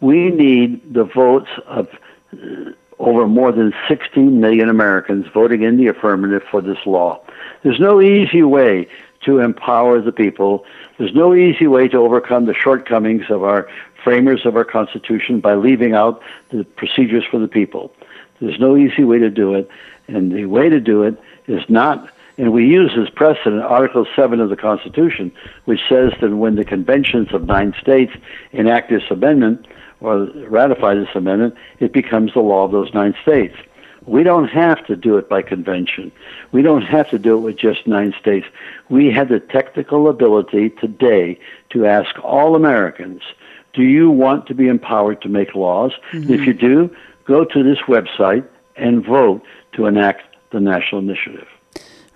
We need the votes of uh, over more than sixteen million Americans voting in the affirmative for this law. There's no easy way to empower the people. There's no easy way to overcome the shortcomings of our framers of our Constitution by leaving out the procedures for the people. There's no easy way to do it. And the way to do it is not... And we use as precedent Article seven of the Constitution, which says that when the conventions of nine states enact this amendment or ratify this amendment, it becomes the law of those nine states. We don't have to do it by convention. We don't have to do it with just nine states. We have the technical ability today to ask all Americans, do you want to be empowered to make laws? Mm-hmm. If you do, go to this website and vote to enact the national initiative.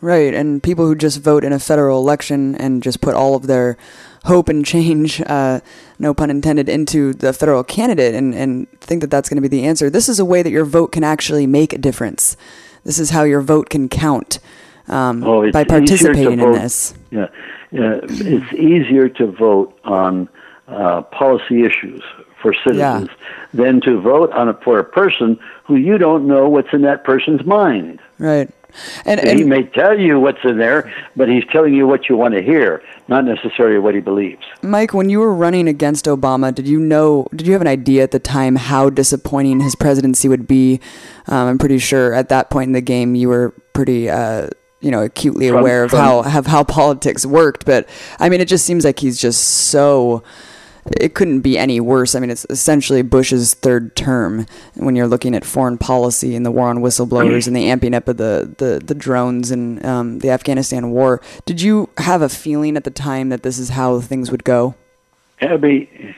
Right, and people who just vote in a federal election and just put all of their hope and change, uh, no pun intended, into the federal candidate and, and think that that's going to be the answer. This is a way that your vote can actually make a difference. This is how your vote can count um, oh, by participating in this. Yeah, yeah, it's easier to vote on uh, policy issues for citizens yeah. than to vote on a, for a person who you don't know what's in that person's mind. Right. And, and he may tell you what's in there, but he's telling you what you want to hear, not necessarily what he believes. Mike, when you were running against Obama, did you know, did you have an idea at the time how disappointing his presidency would be? Um, I'm pretty sure at that point in the game you were pretty, uh, you know, acutely from, aware of from, how of how politics worked. But I mean, it just seems like he's just so. It couldn't be any worse. I mean, it's essentially Bush's third term when you're looking at foreign policy and the war on whistleblowers and the amping up of the, the, the drones and um, the Afghanistan war. Did you have a feeling at the time that this is how things would go? Abby,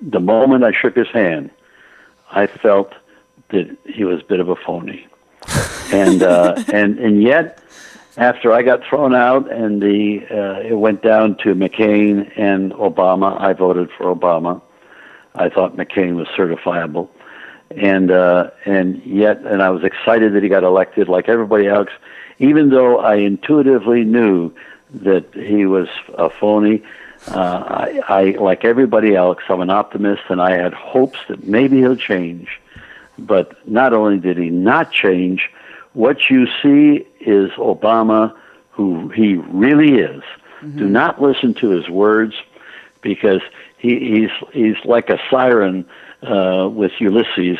the moment I shook his hand, I felt that he was a bit of a phony. and, uh, and, and yet... After I got thrown out and the uh, it went down to McCain and Obama, I voted for Obama. I thought McCain was certifiable, and uh, and yet, and I was excited that he got elected, like everybody else, even though I intuitively knew that he was a phony. Uh, I, I, like everybody else, I'm an optimist, and I had hopes that maybe he'll change. But not only did he not change. What you see is Obama, who he really is. Mm-hmm. Do not listen to his words, because he, he's he's like a siren uh, with Ulysses.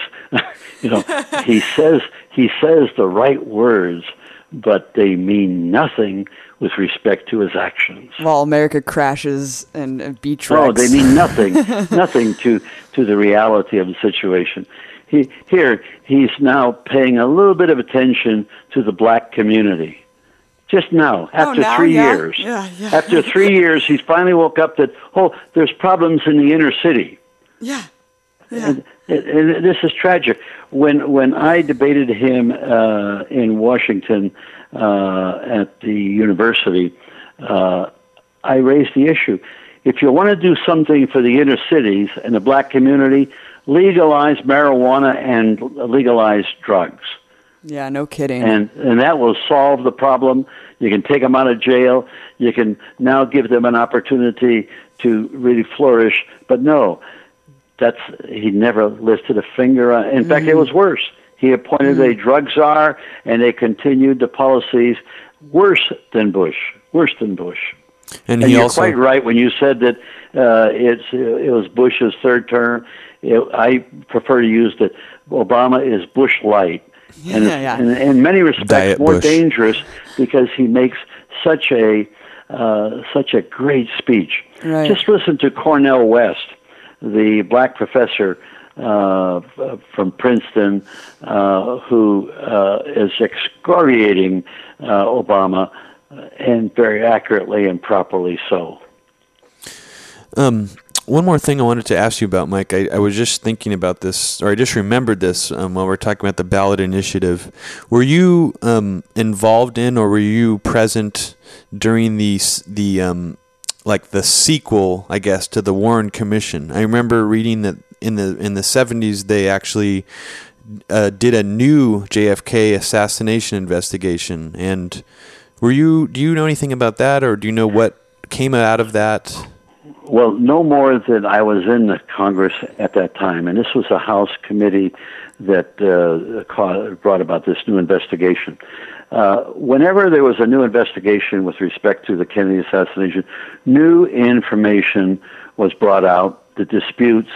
You know, he says he says the right words, but they mean nothing with respect to his actions. While America crashes and, and beach wrecks. No, they mean nothing, nothing to to the reality of the situation. He, here, he's now paying a little bit of attention to the black community. Just now, after oh, now, three yeah. years. Yeah, yeah. After three years, he's finally woke up that, oh, there's problems in the inner city. Yeah. yeah. And, and, and this is tragic. When when I debated him uh, in Washington uh, at the university, uh, I raised the issue. If you want to do something for the inner cities and the black community, legalize marijuana and legalize drugs. Yeah, no kidding. And and that will solve the problem. You can take them out of jail. You can now give them an opportunity to really flourish. But no, that's he never lifted a finger on. In mm-hmm. fact, it was worse. He appointed mm-hmm. a drug czar, and they continued the policies worse than Bush. Worse than Bush. And, and he you're also- quite right when you said that uh, it's it was Bush's third term. It, I prefer to use that Obama is Bush light, yeah, and yeah. in, in many respects Diet more Bush. Dangerous because he makes such a uh, such a great speech. Right. Just listen to Cornel West, the black professor uh, from Princeton, uh, who uh, is excoriating uh, Obama, and very accurately and properly so. Um. One more thing I wanted to ask you about, Mike. I, I was just thinking about this, or I just remembered this um, while we were talking about the ballot initiative. Were you um, involved in, or were you present during the the um, like the sequel, I guess, to the Warren Commission? I remember reading that in the in the seventies they actually uh, did a new J F K assassination investigation. And were you? Do you know anything about that, or do you know what came out of that? Well, no more than I was in the Congress at that time, and this was a House committee that uh, brought about this new investigation. Uh, whenever there was a new investigation with respect to the Kennedy assassination, new information was brought out, the disputes,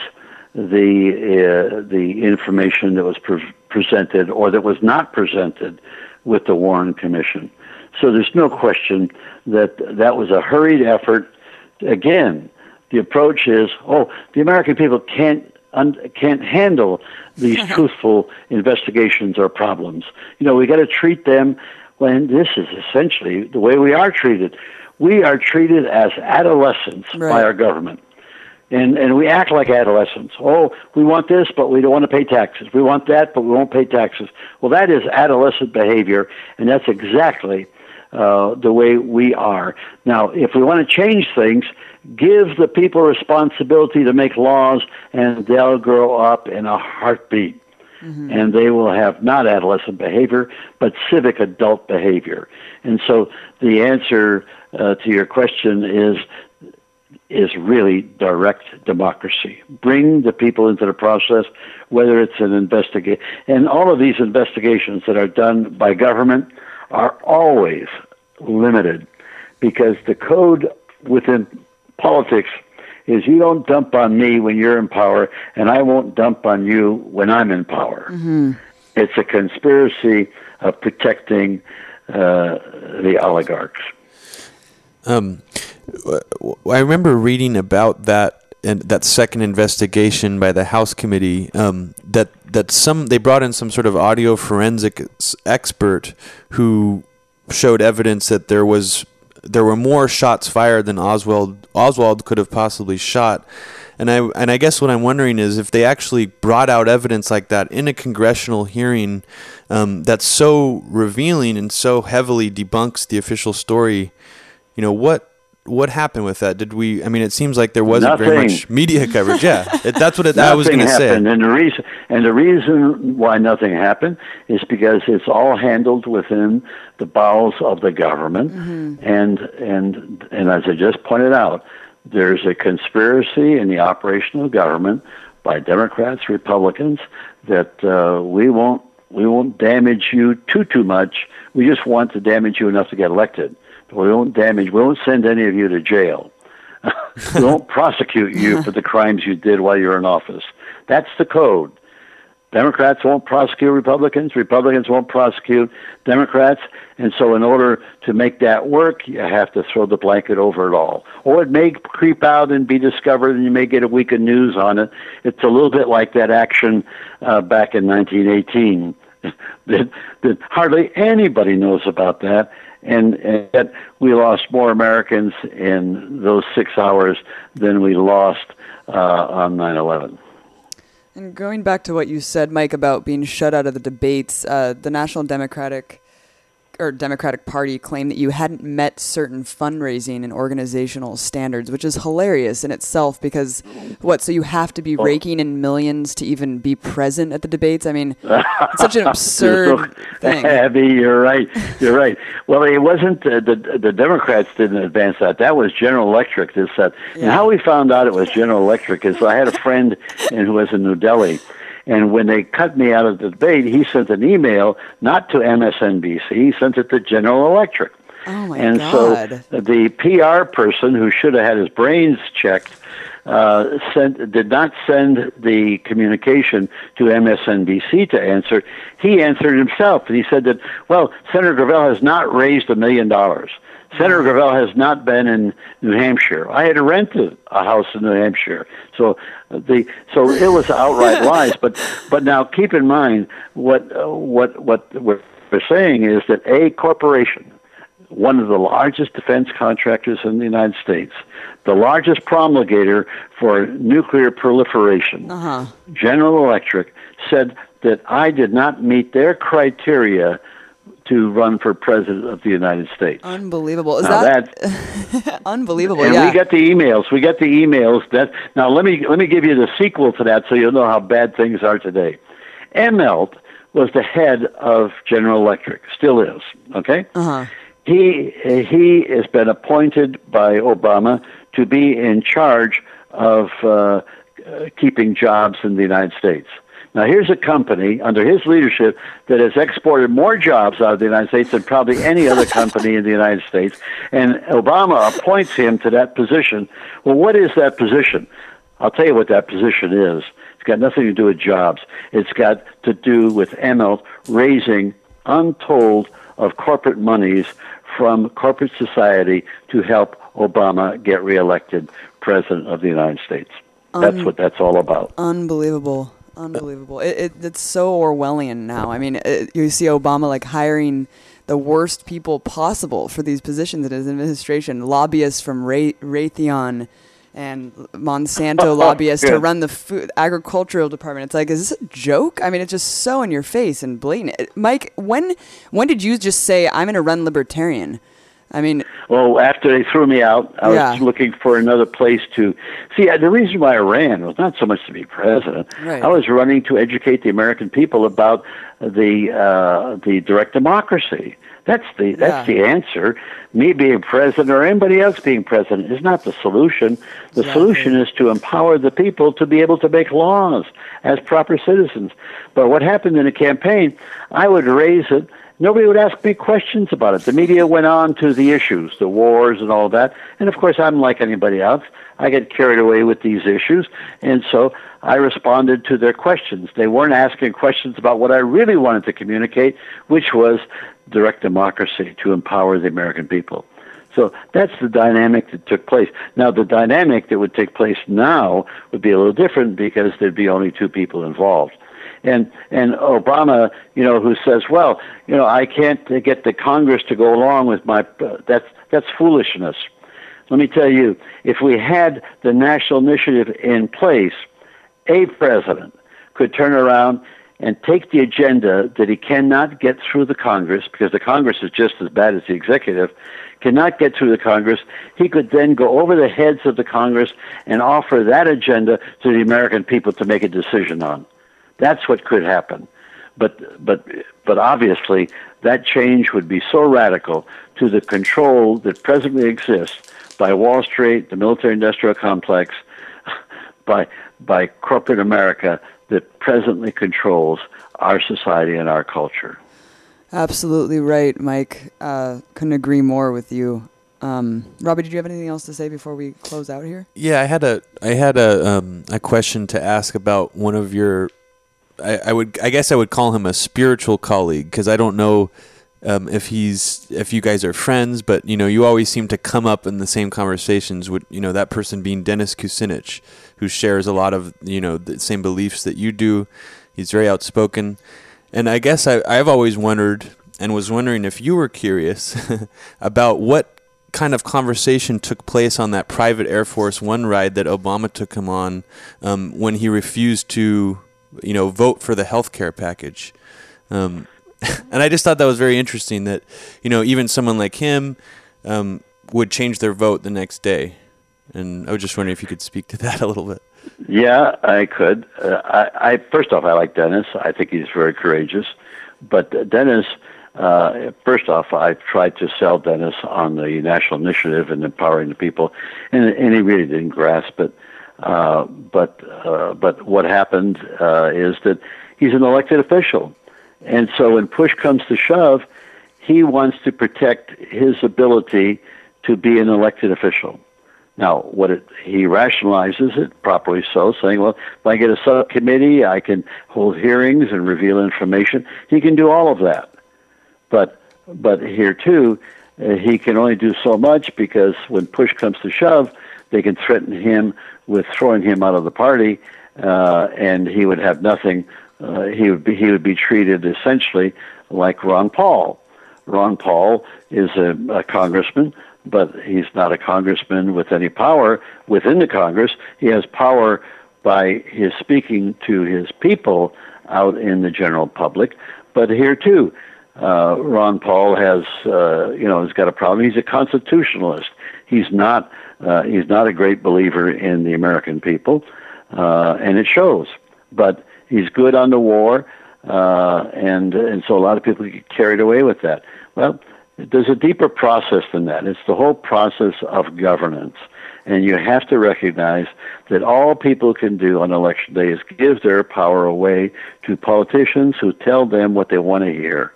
the uh, the information that was pre- presented or that was not presented with the Warren Commission. So there's no question that that was a hurried effort. Again, the approach is, oh, the American people can't un- can't handle these truthful investigations or problems. You know, we got to treat them when this is essentially the way we are treated. We are treated as adolescents right. by our government. And and we act like adolescents. Oh, we want this, but we don't want to pay taxes. We want that, but we won't pay taxes. Well, that is adolescent behavior, and that's exactly uh, the way we are. Now, if we want to change things, give the people responsibility to make laws, and they'll grow up in a heartbeat. Mm-hmm. And they will have not adolescent behavior, but civic adult behavior. And so the answer uh, to your question is, is really direct democracy. Bring the people into the process, whether it's an investigation. And all of these investigations that are done by government are always limited because the code within politics is you don't dump on me when you're in power, and I won't dump on you when I'm in power. Mm-hmm. It's a conspiracy of protecting uh, the oligarchs. Um, I remember reading about that and that second investigation by the House committee. Um, that that some they brought in some sort of audio forensics expert who showed evidence that there was there were more shots fired than Oswald Oswald could have possibly shot. And I and I guess what I'm wondering is if they actually brought out evidence like that in a congressional hearing um, that's so revealing and so heavily debunks the official story. You know, what what happened with that? Did we? I mean, it seems like there wasn't Nothing. very much media coverage. Yeah, it, that's what it, I was going to say. And the reason and the reason why nothing happened is because it's all handled within the bowels of the government. Mm-hmm. And and and as I just pointed out, there's a conspiracy in the operation of government by Democrats, Republicans that uh, we won't we won't damage you too too much. We just want to damage you enough to get elected. We won't damage, we won't send any of you to jail. We won't prosecute you for the crimes you did while you were in office. That's the code. Democrats won't prosecute Republicans. Republicans won't prosecute Democrats. And so in order to make that work, you have to throw the blanket over it all. Or it may creep out and be discovered, and you may get a week of news on it. It's a little bit like that action uh, back in nineteen eighteen. that, that hardly anybody knows about that. And, and yet we lost more Americans in those six hours than we lost uh, on nine eleven. And going back to what you said, Mike, about being shut out of the debates, uh, the National Democratic or Democratic Party claimed that you hadn't met certain fundraising and organizational standards, which is hilarious in itself because what, so you have to be oh. raking in millions to even be present at the debates? I mean, it's such an absurd thing. Abby, you're right. You're right. Well, it wasn't, uh, the the Democrats didn't advance that. That was General Electric. This, that. Yeah. And how we found out it was General Electric is I had a friend who was in New Delhi. And when they cut me out of the debate, he sent an email, not to M S N B C, he sent it to General Electric. Oh, my and God. And so the P R person who should have had his brains checked uh, sent did not send the communication to M S N B C to answer. He answered himself, and he said that, well, Senator Gravel has not raised a million dollars. Senator Gravel has not been in New Hampshire. I had rented a house in New Hampshire, so the so it was outright lies. But but now keep in mind what uh, what what we're saying is that a corporation, one of the largest defense contractors in the United States, the largest promulgator for nuclear proliferation, uh-huh. General Electric, said that I did not meet their criteria to run for president of the United States. Unbelievable. Is now that, that unbelievable? And yeah. we got the emails. We got the emails that now let me let me give you the sequel to that so you'll know how bad things are today. Immelt was the head of General Electric, still is, okay? Uh-huh. He he has been appointed by Obama to be in charge of uh, keeping jobs in the United States. Now, here's a company under his leadership that has exported more jobs out of the United States than probably any other company in the United States, and Obama appoints him to that position. Well, what is that position? I'll tell you what that position is. It's got nothing to do with jobs. It's got to do with Immelt raising untold of corporate monies from corporate society to help Obama get reelected president of the United States. Un- that's what that's all about. Unbelievable. Unbelievable. It, it, it's so Orwellian now. I mean, it, you see Obama like hiring the worst people possible for these positions in his administration, lobbyists from Ray, Raytheon and Monsanto lobbyists yeah. to run the food agricultural department. It's like, is this a joke? I mean, it's just so in your face and blatant. Mike, when when did you just say, I'm going to run libertarian? I mean, well, after they threw me out, I yeah. was looking for another place to see. The reason why I ran was not so much to be president. Right. I was running to educate the American people about the uh, the direct democracy. That's the that's yeah. the answer. Me being president or anybody else being president is not the solution. The exactly. solution is to empower the people to be able to make laws as proper citizens. But what happened in a campaign, I would raise it. Nobody would ask me questions about it. The media went on to the issues, the wars and all that. And, of course, I'm like anybody else. I get carried away with these issues. And so I responded to their questions. They weren't asking questions about what I really wanted to communicate, which was direct democracy to empower the American people. So that's the dynamic that took place. Now, the dynamic that would take place now would be a little different because there'd be only two people involved. And and Obama, you know, who says, well, you know, I can't get the Congress to go along with my, uh, that's that's foolishness. Let me tell you, if we had the National Initiative in place, a president could turn around and take the agenda that he cannot get through the Congress, because the Congress is just as bad as the executive, cannot get through the Congress. He could then go over the heads of the Congress and offer that agenda to the American people to make a decision on. That's what could happen. But but but obviously that change would be so radical to the control that presently exists by Wall Street, the military-industrial complex, by by corporate America that presently controls our society and our culture. Absolutely right, Mike. Uh, couldn't agree more with you. Um, Robbie, did you have anything else to say before we close out here? Yeah, I had a I had a um, a question to ask about one of your. I, I would, I guess, I would call him a spiritual colleague, because I don't know um, if he's, if you guys are friends, but you know, you always seem to come up in the same conversations with, you know, that person being Dennis Kucinich, who shares a lot of, you know, the same beliefs that you do. He's very outspoken, and I guess I, I've always wondered, and was wondering if you were curious about what kind of conversation took place on that private Air Force One ride that Obama took him on um, when he refused to, you know, vote for the health care package. Um, and I just thought that was very interesting that, you know, even someone like him um, would change their vote the next day. And I was just wondering if you could speak to that a little bit. Yeah, I could. Uh, I, I first off, I like Dennis. I think he's very courageous. But Dennis, uh, first off, I tried to sell Dennis on the National Initiative and empowering the people, and, and he really didn't grasp it. Uh, but uh, but what happened uh, is that he's an elected official, and so when push comes to shove, he wants to protect his ability to be an elected official. Now, what it, he rationalizes it properly so, saying, well, if I get a subcommittee, I can hold hearings and reveal information. He can do all of that, but but here too, uh, he can only do so much, because when push comes to shove, they can threaten him with throwing him out of the party, uh, and he would have nothing. Uh, he would be, he would be treated essentially like Ron Paul. Ron Paul is a, a congressman, but he's not a congressman with any power within the Congress. He has power by his speaking to his people out in the general public. But here too, uh, Ron Paul has uh, you know has got a problem. He's a constitutionalist. He's not. Uh, he's not a great believer in the American people, uh, and it shows. But he's good on the war, uh, and and so a lot of people get carried away with that. Well, there's a deeper process than that. It's the whole process of governance, and you have to recognize that all people can do on election day is give their power away to politicians who tell them what they want to hear,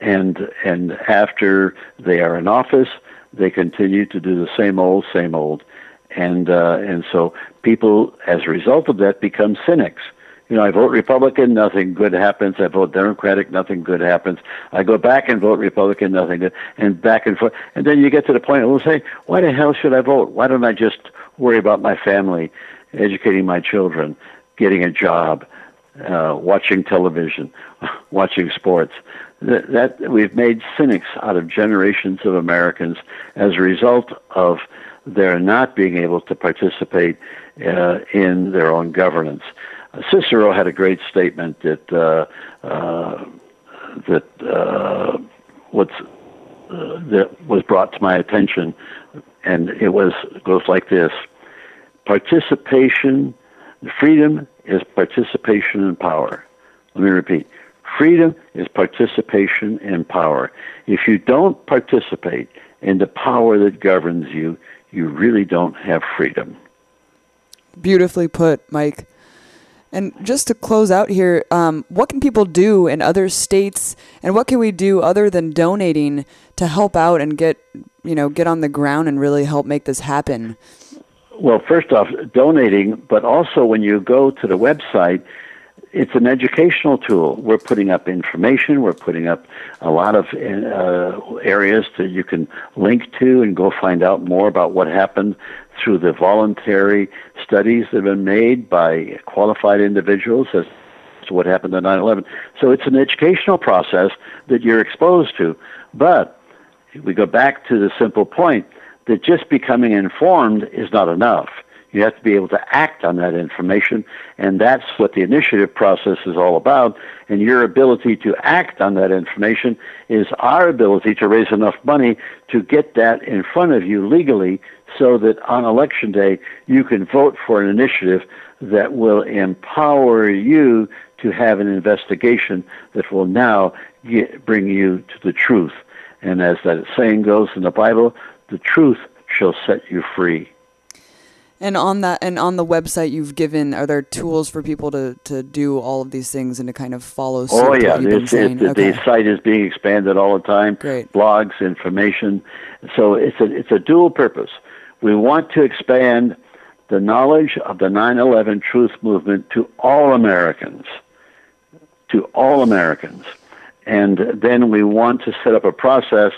and and after they are in office, they continue to do the same old, same old. And uh, and so people, as a result of that, become cynics. You know, I vote Republican, nothing good happens. I vote Democratic, nothing good happens. I go back and vote Republican, nothing good, and back and forth. And then you get to the point where we'll say, why the hell should I vote? Why don't I just worry about my family educating my children, getting a job, uh, watching television, watching sports. That, that we've made cynics out of generations of Americans as a result of their not being able to participate uh, in their own governance. Cicero had a great statement that uh, uh, that uh, what's uh, that was brought to my attention, and it was goes like this: participation, freedom is participation in power. Let me repeat: freedom is participation in power. If you don't participate in the power that governs you, you really don't have freedom. Beautifully put, Mike. And just to close out here, um, what can people do in other states, and what can we do other than donating to help out and get, you know, get on the ground and really help make this happen? Well, first off, donating, but also when you go to the website, it's an educational tool. We're putting up information. We're putting up a lot of uh, areas that you can link to and go find out more about what happened through the voluntary studies that have been made by qualified individuals as to what happened on nine eleven. So it's an educational process that you're exposed to. But we go back to the simple point that just becoming informed is not enough. You have to be able to act on that information, and that's what the initiative process is all about. And your ability to act on that information is our ability to raise enough money to get that in front of you legally so that on election day you can vote for an initiative that will empower you to have an investigation that will now get, bring you to the truth. And as that saying goes in the Bible, the truth shall set you free. And on that, and on the website you've given, are there tools for people to, to do all of these things and to kind of follow? Oh yeah, it's, it, okay. The site is being expanded all the time. Great. Blogs, information. So it's a it's a dual purpose. We want to expand the knowledge of the nine eleven truth movement to all Americans, to all Americans, and then we want to set up a process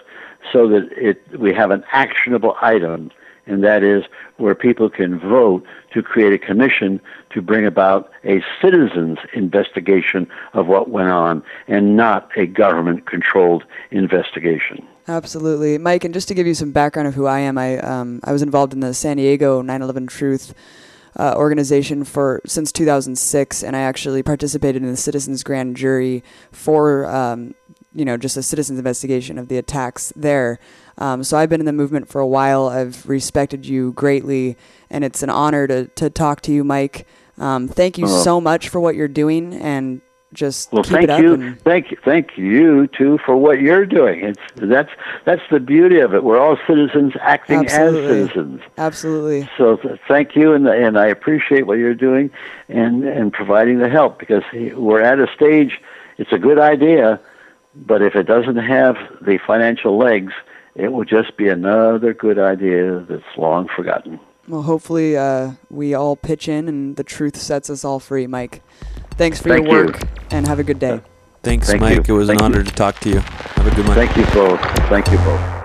so that it we have an actionable item. And that is where people can vote to create a commission to bring about a citizen's investigation of what went on and not a government-controlled investigation. Absolutely. Mike, and just to give you some background of who I am, I um, I was involved in the San Diego nine eleven Truth uh, organization for since two thousand six, and I actually participated in the Citizens Grand Jury for um, you know, just a citizen's investigation of the attacks there. Um, so I've been in the movement for a while. I've respected you greatly, and it's an honor to, to talk to you, Mike. Um, thank you uh, so much for what you're doing, and just well, keep thank it up. You. And thank you, thank you too for what you're doing. It's that's that's the beauty of it. We're all citizens acting absolutely. as citizens. Absolutely. So th- thank you, and and I appreciate what you're doing, and and providing the help, because we're at a stage. It's a good idea, but if it doesn't have the financial legs, it will just be another good idea that's long forgotten. Well, hopefully uh, we all pitch in and the truth sets us all free, Mike. Thanks for Thank your work you. and have a good day. Thanks, Thank Mike. You. It was Thank an honor you. to talk to you. Have a good one. Thank you both. Thank you both.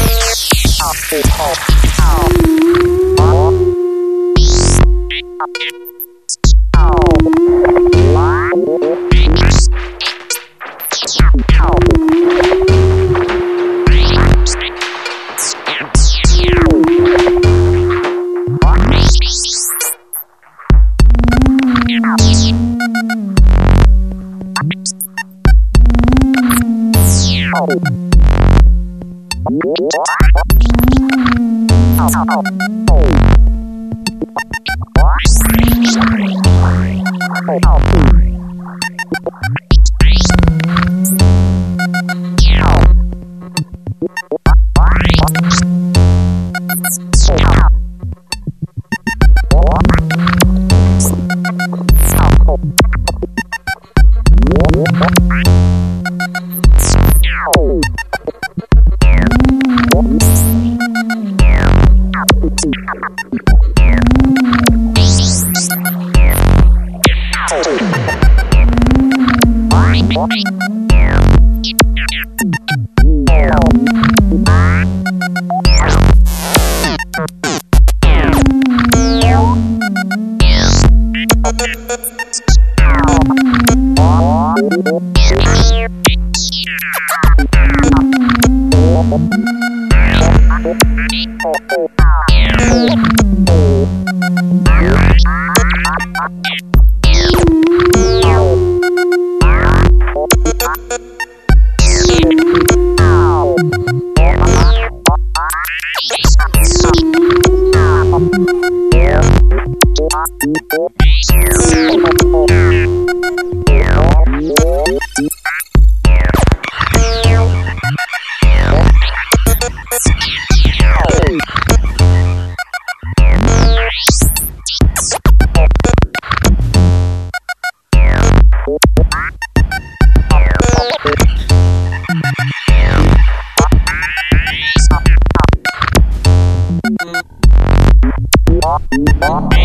Bye.